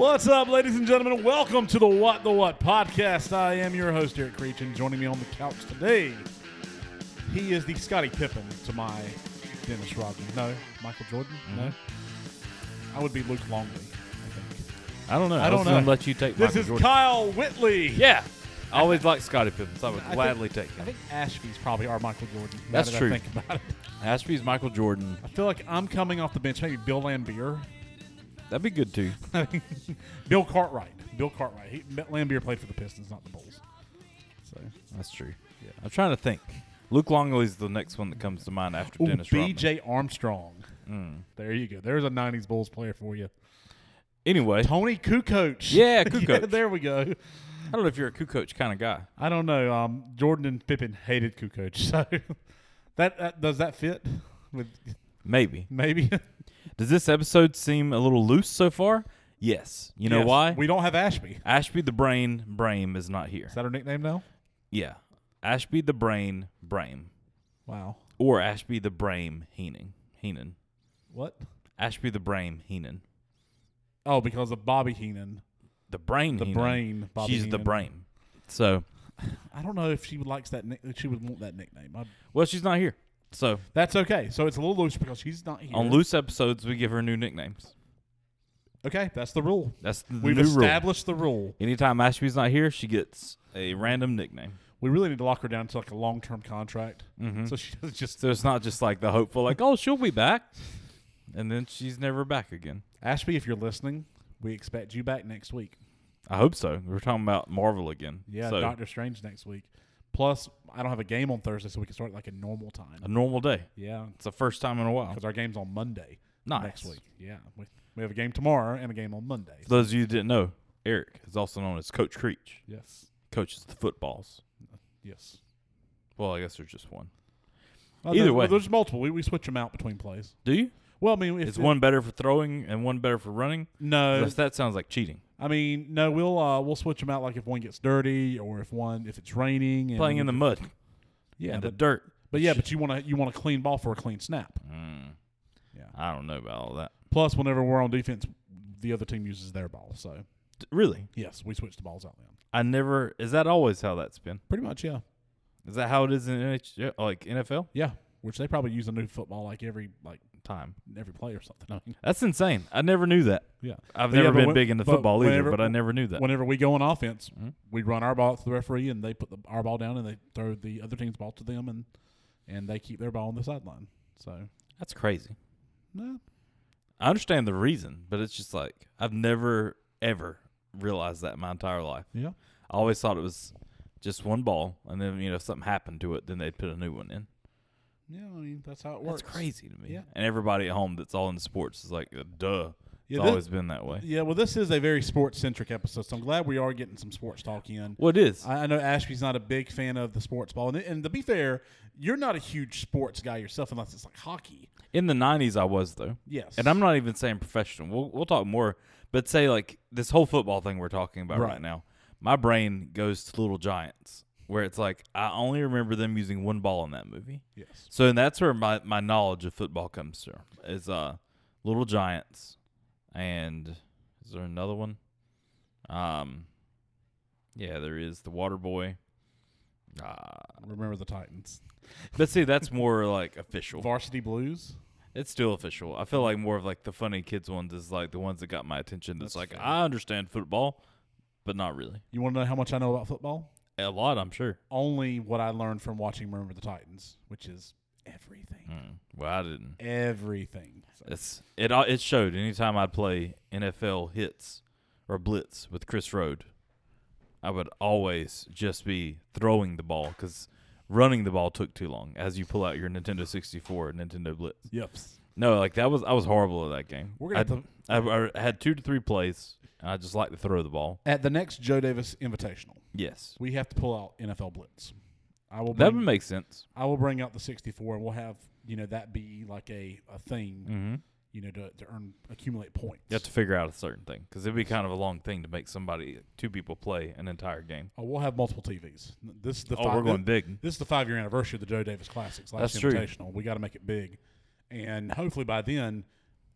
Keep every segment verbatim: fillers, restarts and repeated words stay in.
What's up, ladies and gentlemen? Welcome to the What the What podcast. I am your host, Eric Creech, and joining me on the couch today, he is the Scottie Pippen to my Dennis Rodman. No, Michael Jordan. Mm-hmm. No, I would be Luke Longley, I think. I don't know. I, I don't know. I'm gonna let you take this Michael is Jordan. Kyle Whitley. Yeah, I always like Scottie Pippen, so I would I gladly think, take him. I think Ashby's probably our Michael Jordan. That's true. I think about it. Ashby's Michael Jordan. I feel like I'm coming off the bench. Maybe Bill Lambier. That'd be good, too. Bill Cartwright. Bill Cartwright. He, Lambier played for the Pistons, not the Bulls. So that's true. Yeah. I'm trying to think. Luke Longley's the next one that comes to mind after Ooh, Dennis B J Rodman. Armstrong. Mm. There you go. There's a nineties Bulls player for you. Anyway. Tony Kukoc. Yeah, Kukoc. Yeah, there we go. I don't know if you're a Kukoc kind of guy. I don't know. Um, Jordan and Pippen hated Kukoc. So that, that does that fit? With Maybe. Maybe. Does this episode seem a little loose so far? Yes. You know yes. why? We don't have Ashby. Ashby the Brain Brame is not here. Is that her nickname now? Yeah. Ashby the Brain Brame. Wow. Or Ashby the Brame Heenan. Heenan. What? Ashby the Brame Heenan. Oh, because of Bobby Heenan. The Brain The Heenan. Brain. Bobby She's Heenan. The Brain. So. I don't know if she likes that. She would want that nickname. I'd well, she's not here. So that's okay. So it's a little loose because she's not here. On loose episodes, we give her new nicknames. Okay, that's the rule. That's the We've new rule. We've established the rule. Anytime Ashby's not here, she gets a random nickname. We really need to lock her down to like a long-term contract, mm-hmm. so she doesn't just. So it's not just like the hopeful, like oh she'll be back, and then she's never back again. Ashby, if you're listening, we expect you back next week. I hope so. We're talking about Marvel again. Yeah, so. Doctor Strange next week. Plus, I don't have a game on Thursday, so we can start like a normal time. A normal day. Yeah. It's the first time in a while. Because our game's on Monday. Nice. Next week. Yeah. We, we have a game tomorrow and a game on Monday. For those of you who didn't know, Eric is also known as Coach Creech. Yes. Coaches the footballs. Yes. Well, I guess there's just one. Uh, Either there's, way. Well, there's multiple. We, we switch them out between plays. Do you? Well, I mean. Is one better for throwing and one better for running? No. That sounds like cheating. I mean, no, we'll uh, we'll switch them out like if one gets dirty or if one if it's raining and playing in the mud, yeah, and but, the dirt. But yeah, but you want to you want a clean ball for a clean snap. Mm. Yeah, I don't know about all that. Plus, whenever we're on defense, the other team uses their ball. So really, yes, we switch the balls out. Then I never is that always how that's been? Pretty much, yeah. Is that how it is in N H L, like N F L? Yeah, which they probably use a new football like every like. time every play or something. I mean, that's insane. I never knew that. Yeah, I've but never yeah, been when, big into football whenever, either, but I never knew that. Whenever we go on offense, mm-hmm. we run our ball to the referee, and they put the, our ball down, and they throw the other team's ball to them, and and they keep their ball on the sideline. So that's crazy. No, I understand the reason, but it's just like I've never ever realized that in my entire life. Yeah, I always thought it was just one ball, and then you know if something happened to it, then they'd put a new one in. Yeah, I mean, that's how it works. That's crazy to me. Yeah. And everybody at home that's all in sports is like, duh. It's yeah, this, always been that way. Yeah, well, this is a very sports-centric episode, so I'm glad we are getting some sports talk in. Well, it is. I, I know Ashby's not a big fan of the sports ball. And, and to be fair, you're not a huge sports guy yourself unless it's like hockey. In the nineties, I was, though. Yes. And I'm not even saying professional. We'll, we'll talk more. But say, like, this whole football thing we're talking about right, right now, my brain goes to Little Giants. Where it's like, I only remember them using one ball in that movie. Yes. So and that's where my, my knowledge of football comes from, is uh, Little Giants. And is there another one? Um, Yeah, there is The Water Boy. Uh, Remember the Titans. Let's see, that's more like official. Varsity Blues? It's still official. I feel like more of like the funny kids ones is like the ones that got my attention. That's, that's like, fair. I understand football, but not really. You want to know how much I know about football? A lot, I'm sure. Only what I learned from watching Remember the Titans, which is everything. Mm, well, I didn't. Everything. So. It's, it it showed. Anytime I'd play N F L hits or blitz with Chris Rhode, I would always just be throwing the ball because running the ball took too long as you pull out your Nintendo sixty-four Nintendo Blitz. Yep. No, like that was I was horrible at that game. We're gonna th- I, I had two to three plays. I just like to throw the ball. At the next Joe Davis Invitational. Yes. We have to pull out N F L Blitz. I will. Bring, that would make sense. I will bring out the sixty-four, and we'll have you know that be like a, a thing, mm-hmm. you know, to, to earn accumulate points. You have to figure out a certain thing because it'd be kind of a long thing to make somebody two people play an entire game. Oh, we'll have multiple T Vs. This is the oh, we we're going this, big. This is the five year anniversary of the Joe Davis Classics last That's Invitational. True. We got to make it big, and hopefully by then.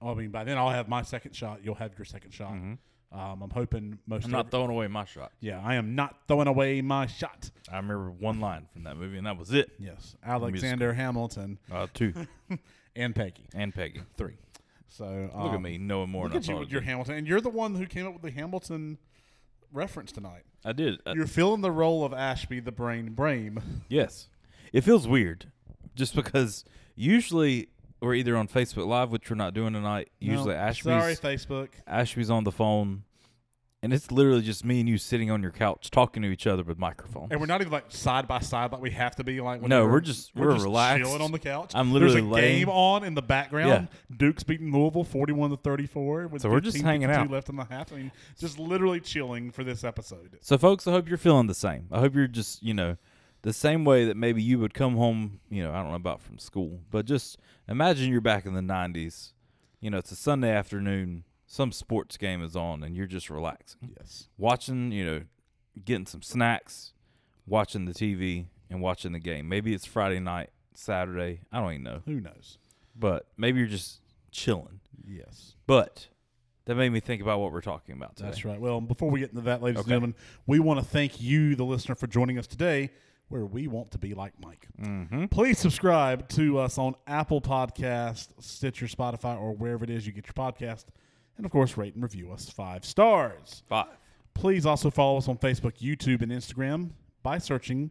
I mean, by then I'll have my second shot. You'll have your second shot. Mm-hmm. Um, I'm hoping most. I'm not every- throwing away my shot. Yeah, I am not throwing away my shot. I remember one line from that movie, and that was it. Yes, Alexander Hamilton. Uh, two. And Peggy. And Peggy. Three. So um, look at me knowing more. Look than at I you with your Hamilton, and you're the one who came up with the Hamilton reference tonight. I did. I you're filling the role of Ashby, the brain, brain. Yes, it feels weird, just because usually. We're either on Facebook Live, which we're not doing tonight. Usually, no, Ashby's sorry, Facebook. Ashby's on the phone, and it's literally just me and you sitting on your couch talking to each other with microphones. And we're not even like side by side like we have to be. Like no, we're just we're, we're just relaxed, chilling on the couch. I'm literally there's a laying. Game on in the background. Yeah. Duke's beating Louisville, forty-one to thirty-four. With so we're just hanging out. Left in the half. I mean, just literally chilling for this episode. So, folks, I hope you're feeling the same. I hope you're just you know. The same way that maybe you would come home, you know, I don't know about from school, but just imagine you're back in the nineties. You know, it's a Sunday afternoon, some sports game is on, and you're just relaxing. Yes. Watching, you know, getting some snacks, watching the T V, and watching the game. Maybe it's Friday night, Saturday. I don't even know. Who knows? But maybe you're just chilling. Yes. But that made me think about what we're talking about today. That's right. Well, before we get into that, ladies okay. and gentlemen, we want to thank you, the listener, for joining us today. Where we want to be like Mike. Mm-hmm. Please subscribe to us on Apple Podcasts, Stitcher, Spotify, or wherever it is you get your podcast. And, of course, rate and review us five stars. Five. Please also follow us on Facebook, YouTube, and Instagram by searching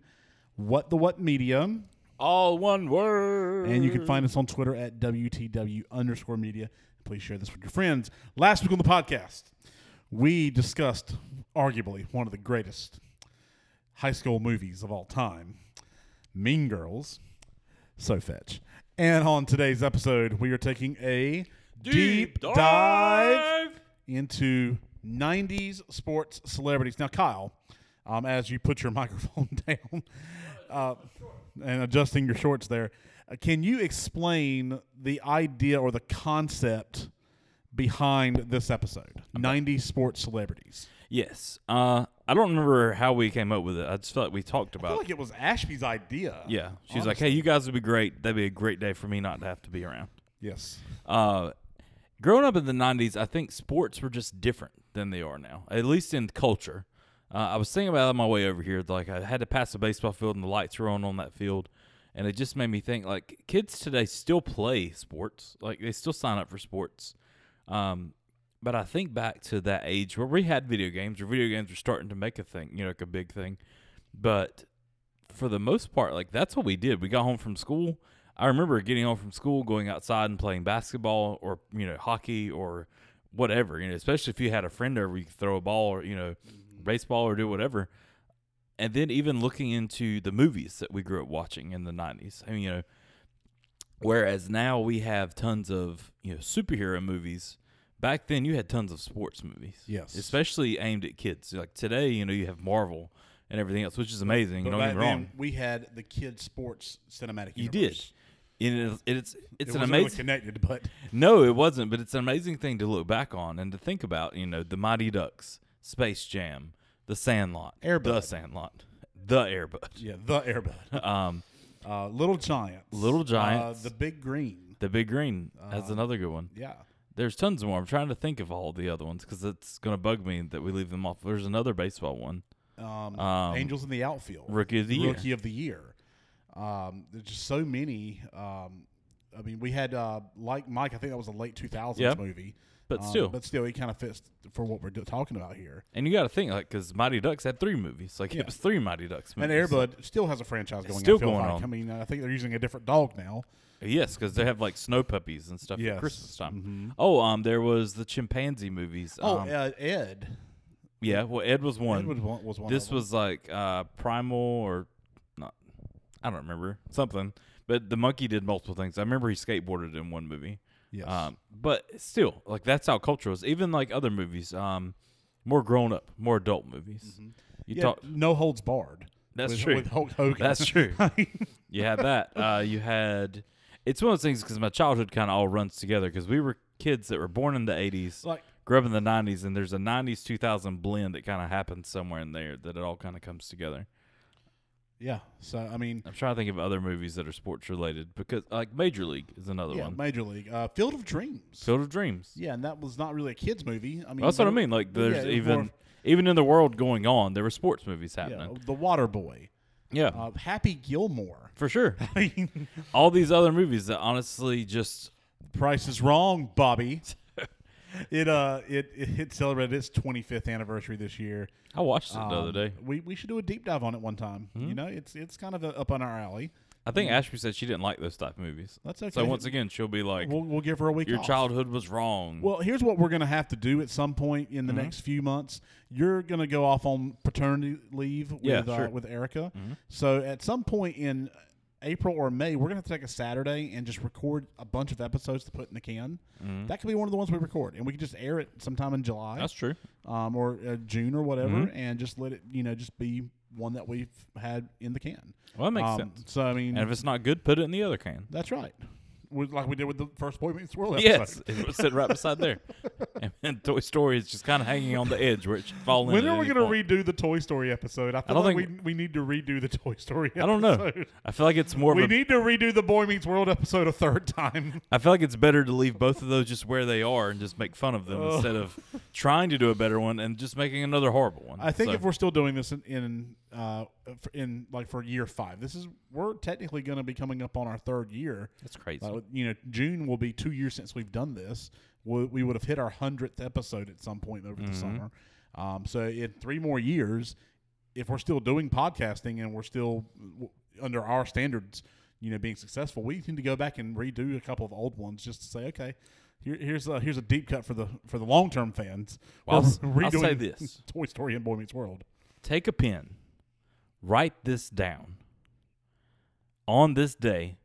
What the What Media. All one word. And you can find us on Twitter at W T W underscore media. Please share this with your friends. Last week on the podcast, we discussed arguably one of the greatest high school movies of all time, Mean Girls, so fetch. And on today's episode, we are taking a deep, deep dive. dive into nineties sports celebrities. Now, Kyle, um, as you put your microphone down uh, and adjusting your shorts there, uh, can you explain the idea or the concept behind this episode, nineties sports celebrities? Yes. Uh, I don't remember how we came up with it. I just felt like we talked about it. I feel like it was Ashby's idea. Yeah. She's honestly. Like, hey, you guys would be great. That'd be a great day for me not to have to be around. Yes. Uh, growing up in the nineties, I think sports were just different than they are now, at least in culture. Uh, I was thinking about it on my way over here. Like, I had to pass a baseball field, and the lights were on on that field. And it just made me think, like, kids today still play sports. Like, they still sign up for sports. Um But I think back to that age where we had video games, or video games were starting to make a thing, you know, like a big thing. But for the most part, like, that's what we did. We got home from school. I remember getting home from school, going outside and playing basketball or, you know, hockey or whatever, you know, especially if you had a friend over, you could throw a ball or, you know, baseball or do whatever. And then even looking into the movies that we grew up watching in the nineties, I mean, you know, whereas now we have tons of, you know, superhero movies. Back then, you had tons of sports movies. Yes. Especially aimed at kids. Like today, you know, you have Marvel and everything else, which is amazing. But don't get me wrong. We had the kids' sports cinematic universe. You did. And it, it's it's it an wasn't amazing. Really connected, but. No, it wasn't, but it's an amazing thing to look back on and to think about, you know, the Mighty Ducks, Space Jam, the Sandlot, Airbud. The Sandlot, the Airbud. Yeah, the Airbud. um, uh, Little Giants. Little Giants. Uh, the Big Green. The Big Green. That's uh, another good one. Yeah. There's tons more. I'm trying to think of all the other ones because it's going to bug me that we leave them off. There's another baseball one. Um, um, Angels in the Outfield. Rookie of the Year. Rookie of the Year. Um, there's just so many. Um, I mean, we had, uh, like Mike, I think that was a late two thousands yep. movie. But um, still. But still, he kind of fits for what we're do- talking about here. And you got to think, like, because Mighty Ducks had three movies. Like, yeah. It was three Mighty Ducks movies. And Airbud still has a franchise going, still I going like. on. I mean, I think they're using a different dog now. Yes, because they have, like, snow puppies and stuff yes. at Christmas time. Mm-hmm. Oh, um, there was the chimpanzee movies. Oh, um, uh, Ed. Yeah, well, Ed was one. Ed was one, was one this was, them. like, uh, Primal or not. I don't remember. Something. But the monkey did multiple things. I remember he skateboarded in one movie. Yes. Um, but still, like, that's how culture was. Even, like, other movies, um, more grown-up, more adult movies. Mm-hmm. You yeah, talk- No Holds Barred. That's with, true. With Hulk Hogan. That's true. You had that. Uh, you had... It's one of those things because my childhood kind of all runs together because we were kids that were born in the eighties, like, grew up in the nineties, and there's a nineties two thousand blend that kind of happens somewhere in there that it all kind of comes together. Yeah. So, I mean, I'm trying to think of other movies that are sports related because, like, Major League is another yeah, one. Major League. Uh, Field of Dreams. Field of Dreams. Yeah. And that was not really a kid's movie. I mean, well, that's what I mean. Like, there's yeah, even, of, even in the world going on, there were sports movies happening. Yeah, The Water Boy. Yeah. Uh, Happy Gilmore. For sure. I mean, all these other movies that honestly just. Price is Wrong, Bobby. It uh, it it celebrated its twenty-fifth anniversary this year. I watched it um, the other day. We we should do a deep dive on it one time. Mm-hmm. You know, it's it's kind of a, up on our alley. I think mm-hmm. Ashby said she didn't like those type of movies. That's okay. So once again, she'll be like, "We'll, we'll give her a week. Your off. Childhood was wrong." Well, here's what we're gonna have to do at some point in the mm-hmm. next few months. You're gonna go off on paternity leave with yeah, sure. uh, with Erica. Mm-hmm. So at some point in April or May, we're going to have to take a Saturday and just record a bunch of episodes to put in the can. Mm-hmm. That could be one of the ones we record, and we could just air it sometime in July. That's true. Um, or uh, June or whatever, mm-hmm. and just let it, you know, just be one that we've had in the can. Well, that makes um, sense. So, I mean. And if it's not good, put it in the other can. That's right. We, like we did with the first Boy Meets World episode. Yes, it would sit right beside there. And then Toy Story is just kind of hanging on the edge where it should fall in. When are we going to redo the Toy Story episode? I feel I don't like think we, we need to redo the Toy Story episode. I don't know. I feel like it's more we of We need to redo the Boy Meets World episode a third time. I feel like it's better to leave both of those just where they are and just make fun of them oh. instead of trying to do a better one and just making another horrible one. I think so. If we're still doing this in... in Uh, in like for year five, this is we're technically going to be coming up on our third year. That's crazy. Uh, you know, June will be two years since we've done this. We, we would have hit our hundredth episode at some point over mm-hmm. the summer. Um, so in three more years, if we're still doing podcasting and we're still w- under our standards, you know, being successful, we need to go back and redo a couple of old ones just to say, okay, here, here's a, here's a deep cut for the for the long term fans. Well, I'll, I'll say this: Toy Story and Boy Meets World. Take a pen. Write this down. On this day,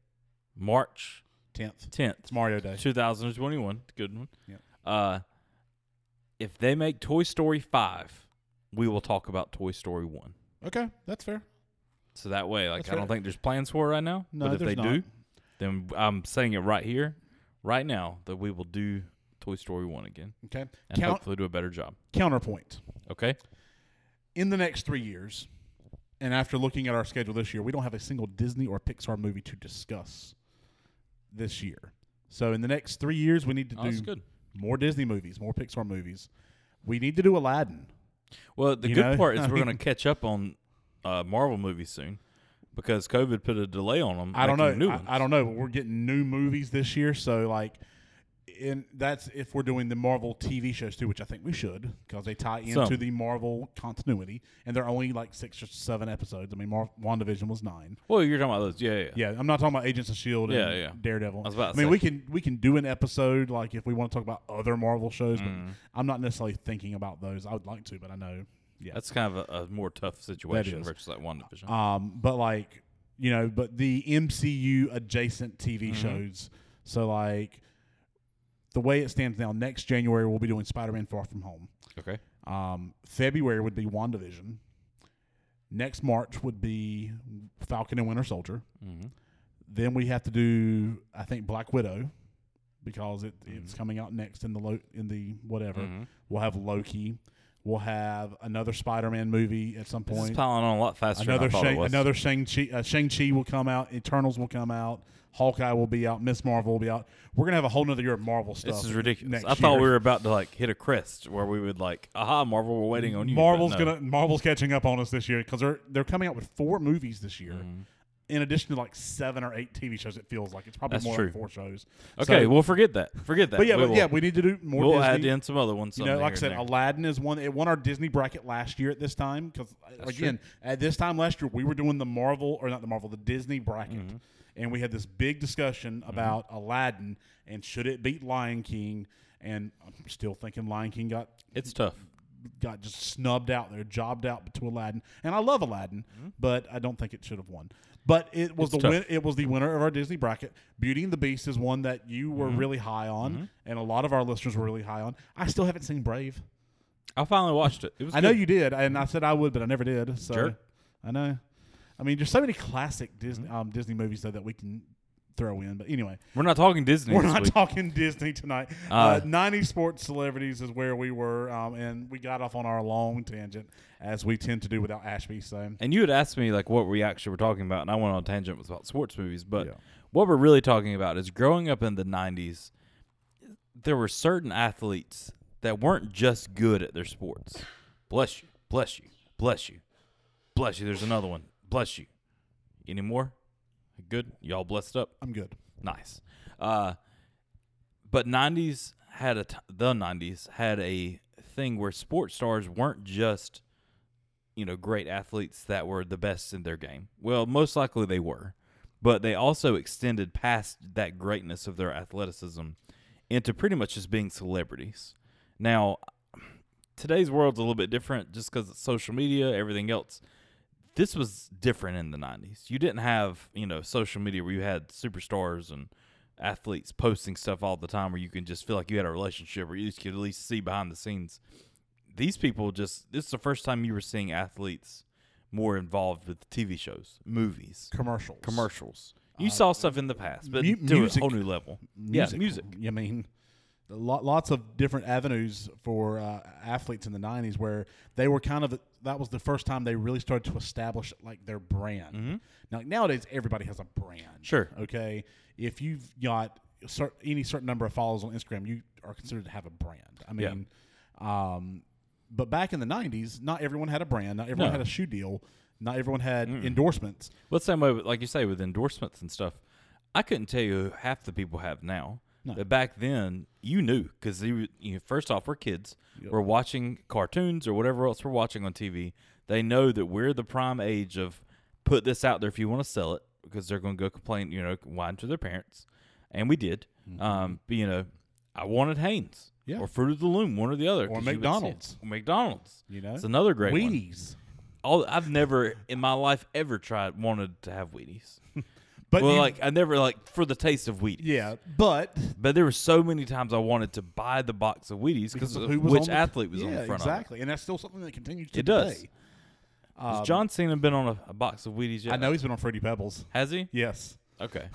March tenth, tenth, it's Mario Day, two thousand and twenty-one. Good one. Yep. Uh, if they make Toy Story five, we will talk about Toy Story one. Okay, that's fair. So that way, like, that's I fair. Don't think there's plans for it right now. No, but if there's they not. do, then I'm saying it right here, right now, that we will do Toy Story one again. Okay, and Count- hopefully do a better job. Counterpoint. Okay. In the next three years. And after looking at our schedule this year, we don't have a single Disney or Pixar movie to discuss this year. So in the next three years, we need to oh, do more Disney movies, more Pixar movies. We need to do Aladdin. Well, the you good know? part is I we're mean, going to catch up on uh, Marvel movies soon because COVID put a delay on them. I don't know. New I, I don't know, but we're getting new movies this year. So, like, and that's if we're doing the Marvel T V shows too, which I think we should because they tie into so, the Marvel continuity, and they're only like six or seven episodes. I mean, Mar- WandaVision was nine. Well, you're talking about those, yeah, yeah. Yeah, I'm not talking about Agents of S H I E L D and yeah, yeah. Daredevil. I, was about to I mean, say. we can we can do an episode like if we want to talk about other Marvel shows, mm. but I'm not necessarily thinking about those. I would like to, but I know, yeah, that's kind of a, a more tough situation versus like WandaVision. Um, but like you know, but the M C U adjacent T V mm-hmm. shows, so like. The way it stands now, next January we'll be doing Spider-Man Far From Home. Okay. Um, February would be WandaVision. Next March would be Falcon and Winter Soldier. Mm-hmm. Then we have to do, I think, Black Widow because it, mm-hmm. it's coming out next in the lo- in the whatever. Mm-hmm. We'll have Loki. We'll have another Spider-Man movie at some point. It's piling on a lot faster another than I thought Shang- it was. Another Shang-Chi, uh, Shang-Chi will come out. Eternals will come out. Hawkeye will be out. Miss Marvel will be out. We're going to have a whole nother year of Marvel stuff. This is ridiculous. I year. thought we were about to like hit a crest where we would like, aha, Marvel, we're waiting on you. Marvel's no. gonna Marvel's catching up on us this year because they're, they're coming out with four movies this year. Mm-hmm. In addition to like seven or eight T V shows, it feels like it's probably That's more true. like four shows. Okay, so, well, forget that. Forget that. But yeah, we but yeah, we need to do more. We'll Disney. add in some other ones. You know, like I said, Aladdin is one. It won our Disney bracket last year at this time because again, true. at this time last year we were doing the Marvel or not the Marvel, the Disney bracket, mm-hmm. and we had this big discussion about mm-hmm. Aladdin and should it beat Lion King? And I'm still thinking Lion King got it's tough. Got just snubbed out there, jobbed out to Aladdin, and I love Aladdin, mm-hmm. but I don't think it should have won. But it was it's the win- it was the winner of our Disney bracket. Beauty and the Beast is one that you were mm-hmm. really high on, mm-hmm. and a lot of our listeners were really high on. I still haven't seen Brave. I finally watched it. It was I good. know you did, and I said I would, but I never did. So sure. I know. I mean, there's so many classic Disney mm-hmm. um, Disney movies though that we can throw in. But anyway. We're not talking Disney. We're not week. talking Disney tonight. Uh, uh, nineties sports celebrities is where we were, um, and we got off on our long tangent, as we tend to do without Ashby. So. And you had asked me, like, what we actually were talking about, and I went on a tangent about sports movies. But yeah. what we're really talking about is growing up in the nineties, there were certain athletes that weren't just good at their sports. Bless you. Bless you. Bless you. Bless you. There's another one. Bless you. Any more? Good? Y'all blessed up? I'm good. Nice. Uh, but nineties had a t- the nineties had a thing where sports stars weren't just, you know, great athletes that were the best in their game. Well, most likely they were, but they also extended past that greatness of their athleticism into pretty much just being celebrities. Now, today's world's a little bit different just because it's social media, everything else. This was different in the nineties. You didn't have, you know, social media where you had superstars and athletes posting stuff all the time where you can just feel like you had a relationship or you could at least see behind the scenes. These people just, this is the first time you were seeing athletes more involved with T V shows, movies. Commercials. Commercials. You uh, saw stuff in the past, but mu- to music, a whole new level. Music. Yeah, music. I mean, lots of different avenues for uh, athletes in the nineties where they were kind of, that was the first time they really started to establish like their brand. Mm-hmm. Now, nowadays, everybody has a brand. Sure. Okay. If you've got cert- any certain number of followers on Instagram, you are considered to have a brand. I mean, yeah. um, but back in the nineties, not everyone had a brand. Not everyone no. had a shoe deal. Not everyone had mm. endorsements. Well, same way, like you say, with endorsements and stuff, I couldn't tell you who half the people have now. No. But back then, you knew because you know, first off, we're kids. Yep. We're watching cartoons or whatever else we're watching on T V. They know that we're the prime age of put this out there if you want to sell it because they're going to go complain, you know, whine to their parents. And we did. Mm-hmm. Um, but, you know, I wanted Hanes yeah. or Fruit of the Loom, one or the other. Or McDonald's. Or McDonald's. You know? It's another great Wheaties. one. Wheaties. All, I've never in my life ever tried, wanted to have Wheaties. But well, you, like I never like for the taste of Wheaties. Yeah, but but there were so many times I wanted to buy the box of Wheaties because of who was which on the, athlete was yeah, on the front exactly. of it. Exactly, and that's still something that continues to it today. Does. Um, has John Cena been on a, a box of Wheaties yet? I know he's been on Fruity Pebbles. Has he? Yes. Okay.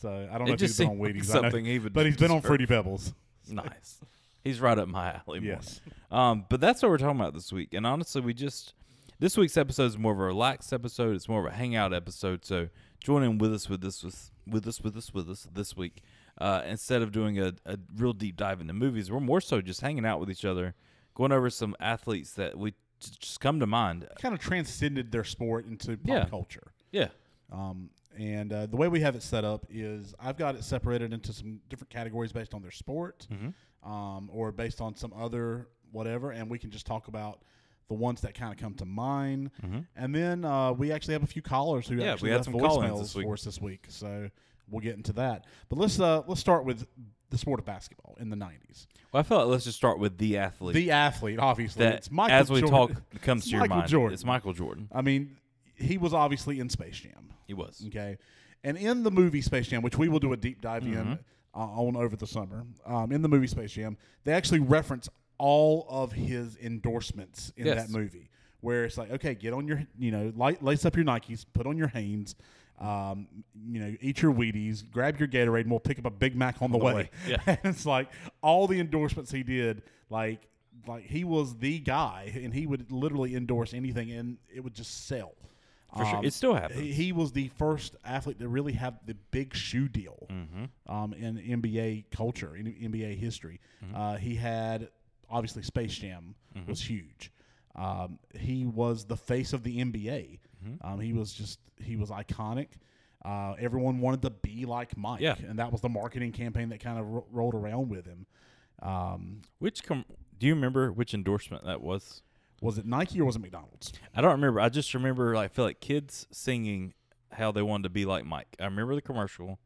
So I don't it know if he's been on Wheaties. Something I know, but he's been on Fruity Pebbles. Nice. He's right up my alley. Yes. Um, but that's what we're talking about this week, and honestly, we just this week's episode is more of a relaxed episode. It's more of a hangout episode. So. Join in with us with this with, with us with us with us this week. Uh, instead of doing a, a real deep dive into movies, we're more so just hanging out with each other, going over some athletes that we just come to mind. Kind of transcended their sport into pop yeah. culture. Yeah. Um, and uh, the way we have it set up is I've got it separated into some different categories based on their sport, mm-hmm. um, or based on some other whatever, and we can just talk about the ones that kind of come to mind. Mm-hmm. And then uh, we actually have a few callers who yeah, actually we had some voicemails for us this week. So we'll get into that. But let's uh, let's start with the sport of basketball in the nineties. Well, I feel like let's just start with the athlete. The athlete, obviously. That, it's Michael as we Jordan. talk, comes to your mind. Jordan. It's Michael Jordan. I mean, he was obviously in Space Jam. He was. Okay. And in the movie Space Jam, which we will do a deep dive mm-hmm. in uh, on over the summer, um, in the movie Space Jam, they actually reference all of his endorsements in yes. that movie, where it's like, okay, get on your, you know, light, lace up your Nikes, put on your Hanes, um, you know, eat your Wheaties, grab your Gatorade, and we'll pick up a Big Mac on, on the, the way. way. Yeah. And it's like all the endorsements he did, like, like he was the guy, and he would literally endorse anything, and it would just sell. For um, sure, it still happens. He, he was the first athlete to really have the big shoe deal mm-hmm. um, in N B A culture, in N B A history. Mm-hmm. Uh, he had. Obviously, Space Jam mm-hmm. was huge. Um, he was the face of the N B A. Mm-hmm. Um, he was just he was iconic. Uh, everyone wanted to be like Mike, yeah. and that was the marketing campaign that kind of ro- rolled around with him. Um, which com- do you remember which endorsement that was? Was it Nike or was it McDonald's? I don't remember. I just remember I feel like kids singing how they wanted to be like Mike. I remember the commercial.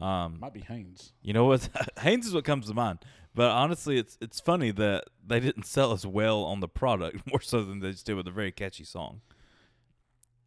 Um, Might be Hanes. You know what? Hanes is what comes to mind. But honestly, it's it's funny that they didn't sell as well on the product more so than they just did with a very catchy song.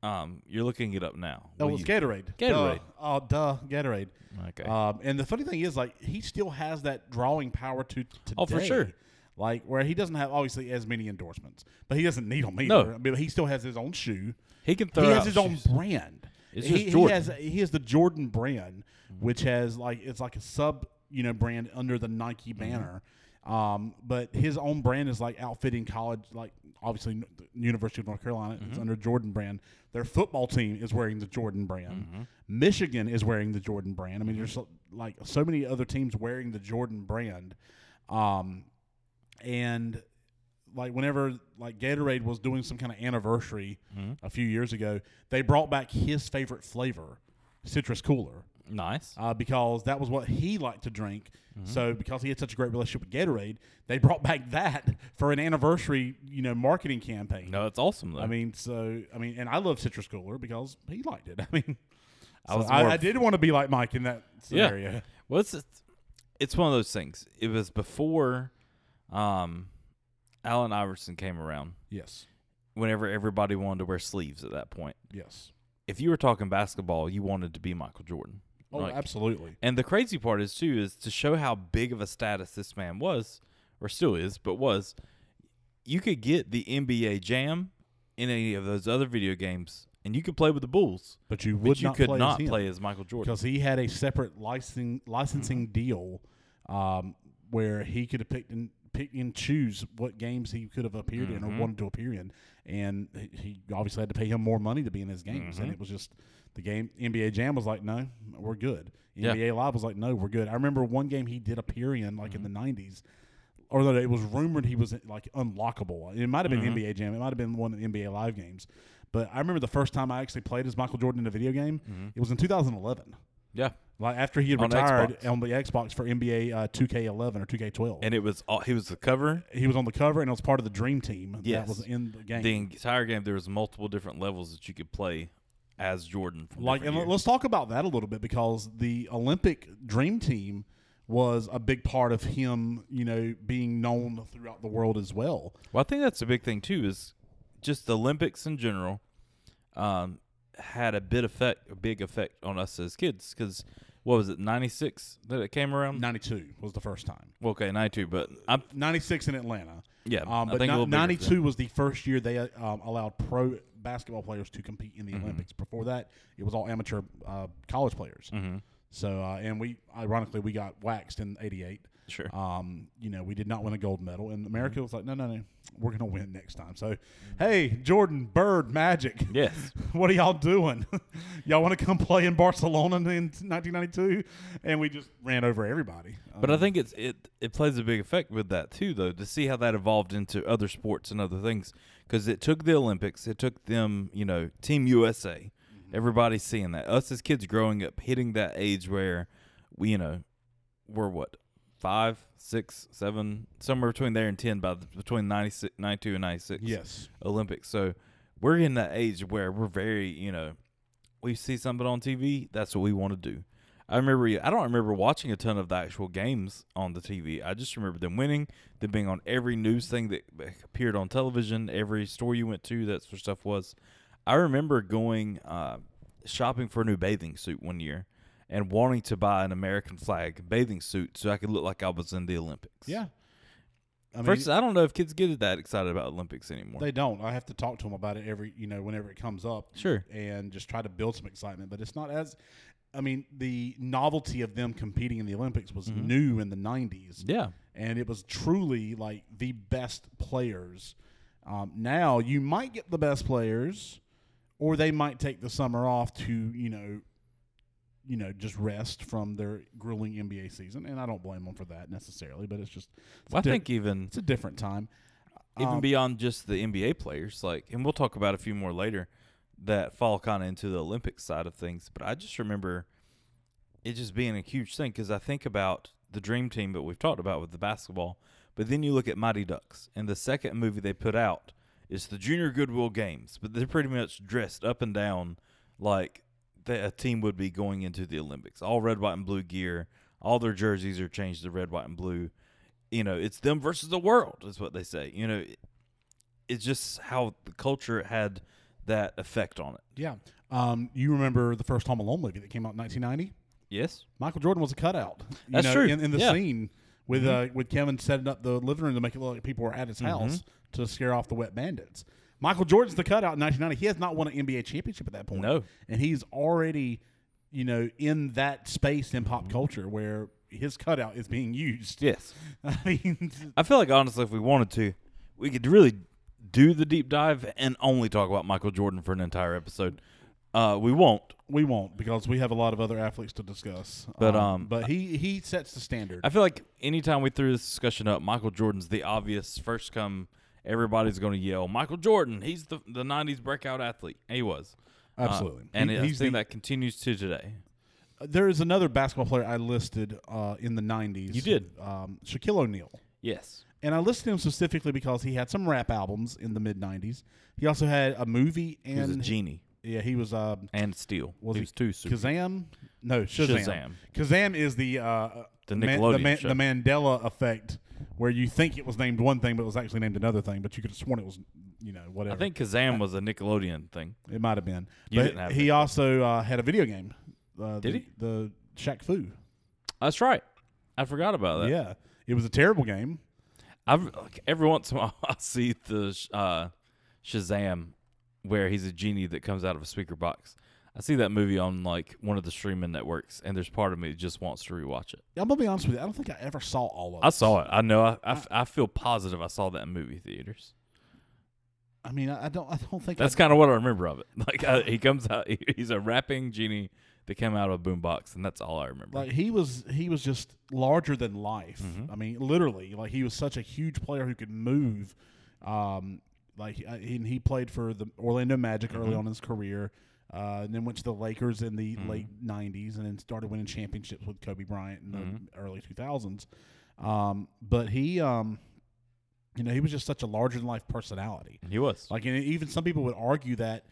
Um, you're looking it up now. No, it was Gatorade. Gatorade. Oh, uh, duh, Gatorade. Okay. Um, and the funny thing is, like, he still has that drawing power to today. Oh, for sure. Like, where he doesn't have, obviously, as many endorsements. But he doesn't need them either. No. I mean, he still has his own shoe. He can throw He has his shoes. own brand. It's he, just Jordan. He has, he has the Jordan brand. mm-hmm. which has like it's like a sub you know brand under the Nike banner. Mm-hmm. Um, but his own brand is like outfitting college, like obviously University of North Carolina. Mm-hmm. It's under Jordan brand. Their football team is wearing the Jordan brand. Mm-hmm. Michigan is wearing the Jordan brand. I mean, mm-hmm. there's like so many other teams wearing the Jordan brand. Um, and like whenever like Gatorade was doing some kind of anniversary mm-hmm. a few years ago, they brought back his favorite flavor, citrus cooler. Nice. Uh, because that was what he liked to drink. Mm-hmm. So because he had such a great relationship with Gatorade, they brought back that for an anniversary, you know, marketing campaign. No, that's awesome though. I mean, so I mean, and I love citrus cooler because he liked it. I mean, I, so was I, I did want to be like Mike in that scenario. Yeah. Well, it's, it's one of those things. It was before um, Allen Iverson came around. Yes. Whenever everybody wanted to wear sleeves at that point. Yes. If you were talking basketball, you wanted to be Michael Jordan. Oh, like, absolutely. And the crazy part is, too, is to show how big of a status this man was, or still is, but was, you could get the N B A Jam in any of those other video games, and you could play with the Bulls. But you, would but you not could play not as play as Michael Jordan. Because he had a separate licensing, licensing mm-hmm. deal um, where he could have picked and, pick and choose what games he could have appeared mm-hmm. in or wanted to appear in. And he obviously had to pay him more money to be in his games. Mm-hmm. And it was just... The game N B A Jam was like, no, we're good. Yeah. N B A Live was like, no, we're good. I remember one game he did appear in, like mm-hmm. in the nineties, or that it was rumored he was like unlockable. It might have been mm-hmm. N B A Jam. It might have been one of the N B A Live games. But I remember the first time I actually played as Michael Jordan in a video game. Mm-hmm. It was in two thousand eleven. Yeah, like after he had on retired Xbox. On the Xbox for N B A uh, two K eleven or two K twelve. And it was all, he was the cover. He was on the cover, and it was part of the Dream Team. Yes. That was in the game. The entire game, there was multiple different levels that you could play as Jordan. Like, and years. Let's talk about that a little bit, because the Olympic Dream Team was a big part of him, you know, being known throughout the world as well. Well, I think that's a big thing too, is just the Olympics in general um, had a bit effect, a big effect on us as kids. Because what was it, ninety-six that it came around? ninety-two was the first time. Well, okay, ninety-two, but I'm, ninety-six in Atlanta. Yeah, um, but no, ninety-two was the first year they um, allowed pro basketball players to compete in the mm-hmm. Olympics. Before that, it was all amateur uh, college players. Mm-hmm. So, uh, and we ironically we got waxed in eighty-eight. Sure. Um, you know, we did not win a gold medal, and America mm-hmm. was like, no, no, no, we're gonna win next time. So, mm-hmm. hey, Jordan, Bird, Magic, yes, what are y'all doing? Y'all want to come play in Barcelona in nineteen ninety-two? And we just ran over everybody. But um, I think it's it it plays a big effect with that too, though, to see how that evolved into other sports and other things. Because it took the Olympics, it took them, you know, Team U S A, mm-hmm. everybody seeing that. Us as kids growing up, hitting that age where we, you know, we're what, five, six, seven, somewhere between there and ten, by the, between ninety-six, ninety-two and ninety-six. Yes. Olympics. So we're in that age where we're very, you know, we see something on T V, that's what we want to do. I remember, I don't remember watching a ton of the actual games on the T V. I just remember them winning, them being on every news thing that appeared on television, every store you went to, that's where stuff was. I remember going uh, shopping for a new bathing suit one year and wanting to buy an American flag bathing suit so I could look like I was in the Olympics. Yeah. I mean, first, I don't know if kids get that excited about Olympics anymore. They don't. I have to talk to them about it every, you know, whenever it comes up. Sure. And just try to build some excitement. But it's not as... I mean, the novelty of them competing in the Olympics was mm-hmm. new in the nineties. Yeah. And it was truly, like, the best players. Um, now, you might get the best players, or they might take the summer off to, you know, you know, just rest from their grueling N B A season. And I don't blame them for that necessarily, but it's just it's well, I di- think even it's a different time. Even um, beyond just the N B A players, like, and we'll talk about a few more later, that fall kind of into the Olympic side of things. But I just remember it just being a huge thing, because I think about the Dream Team that we've talked about with the basketball, but then you look at Mighty Ducks, and the second movie they put out is the Junior Goodwill Games, but they're pretty much dressed up and down like they, a team would be going into the Olympics, all red, white, and blue gear. All their jerseys are changed to red, white, and blue. You know, it's them versus the world is what they say. You know, it, it's just how the culture had – that effect on it. Yeah. Um, you remember the first Home Alone movie that came out in nineteen ninety? Yes. Michael Jordan was a cutout. You That's know, true. In, in the yeah. scene with mm-hmm. uh, with Kevin setting up the living room to make it look like people were at his house mm-hmm. to scare off the wet bandits. Michael Jordan's the cutout in nineteen ninety. He has not won an N B A championship at that point. No. And he's already you know, in that space in pop culture where his cutout is being used. Yes. I mean, I feel like, honestly, if we wanted to, we could really do the deep dive and only talk about Michael Jordan for an entire episode. Uh, we won't. We won't, because we have a lot of other athletes to discuss. But um, um but he, he sets the standard. I feel like anytime we threw this discussion up, Michael Jordan's the obvious first come. Everybody's going to yell, Michael Jordan, he's the the nineties breakout athlete. He was. Absolutely. Uh, and he, I think the, that continues to today. There is another basketball player I listed uh, in the nineties. You did. Um, Shaquille O'Neal. Yes. And I listed him specifically because he had some rap albums in the mid-nineties. He also had a movie. And he was a genie. Yeah, he was. Um, and Steel. Was he was too super. Kazaam? No, Shazam. Shazam. Kazaam is the uh, the, Nickelodeon the, Man- show. the Mandela effect, where you think it was named one thing, but it was actually named another thing. But you could have sworn it was, you know, whatever. I think Kazaam I, was a Nickelodeon thing. It might have been. You but didn't have. He also uh, had a video game. Uh, Did the, he? The Shaq Fu. That's right. I forgot about that. Yeah, it was a terrible game. I've like, every once in a while I see the uh, Shazam, where he's a genie that comes out of a speaker box. I see that movie on like one of the streaming networks, and there's part of me that just wants to rewatch it. I'm gonna be honest with you. I don't think I ever saw all of it. I saw it. I know. I, I, I feel positive I saw that in movie theaters. I mean, I don't. I don't think that's kind of what I remember of it. Like I, he comes out, he, he's a rapping genie that came out of a boombox, and that's all I remember. Like he was, he was just larger than life. Mm-hmm. I mean, literally, like he was such a huge player who could move. Um, Like and he played for the Orlando Magic early mm-hmm. on in his career, uh, and then went to the Lakers in the mm-hmm. late nineties, and then started winning championships with Kobe Bryant in mm-hmm. the early two thousands. Um, but he, um, you know, he was just such a larger than life personality. He was like, and even some people would argue that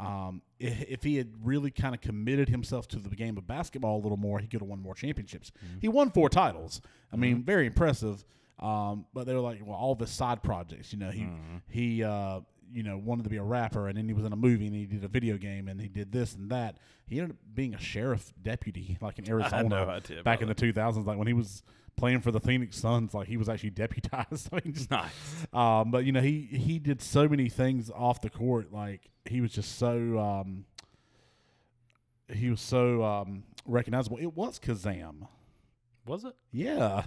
um, if, if he had really kind of committed himself to the game of basketball a little more, he could have won more championships. Mm-hmm. He won four titles. I mm-hmm. mean, very impressive. Um, but they were like, well, all the side projects, you know, he, mm-hmm. he, uh, you know, wanted to be a rapper, and then he was in a movie, and he did a video game, and he did this and that. He ended up being a sheriff deputy, like in Arizona back in the two thousands. Like when he was playing for the Phoenix Suns, like he was actually deputized. I mean, just nice. Um, but you know, he, he did so many things off the court. Like he was just so, um, he was so, um, recognizable. It was Kazaam. Was it? Yeah.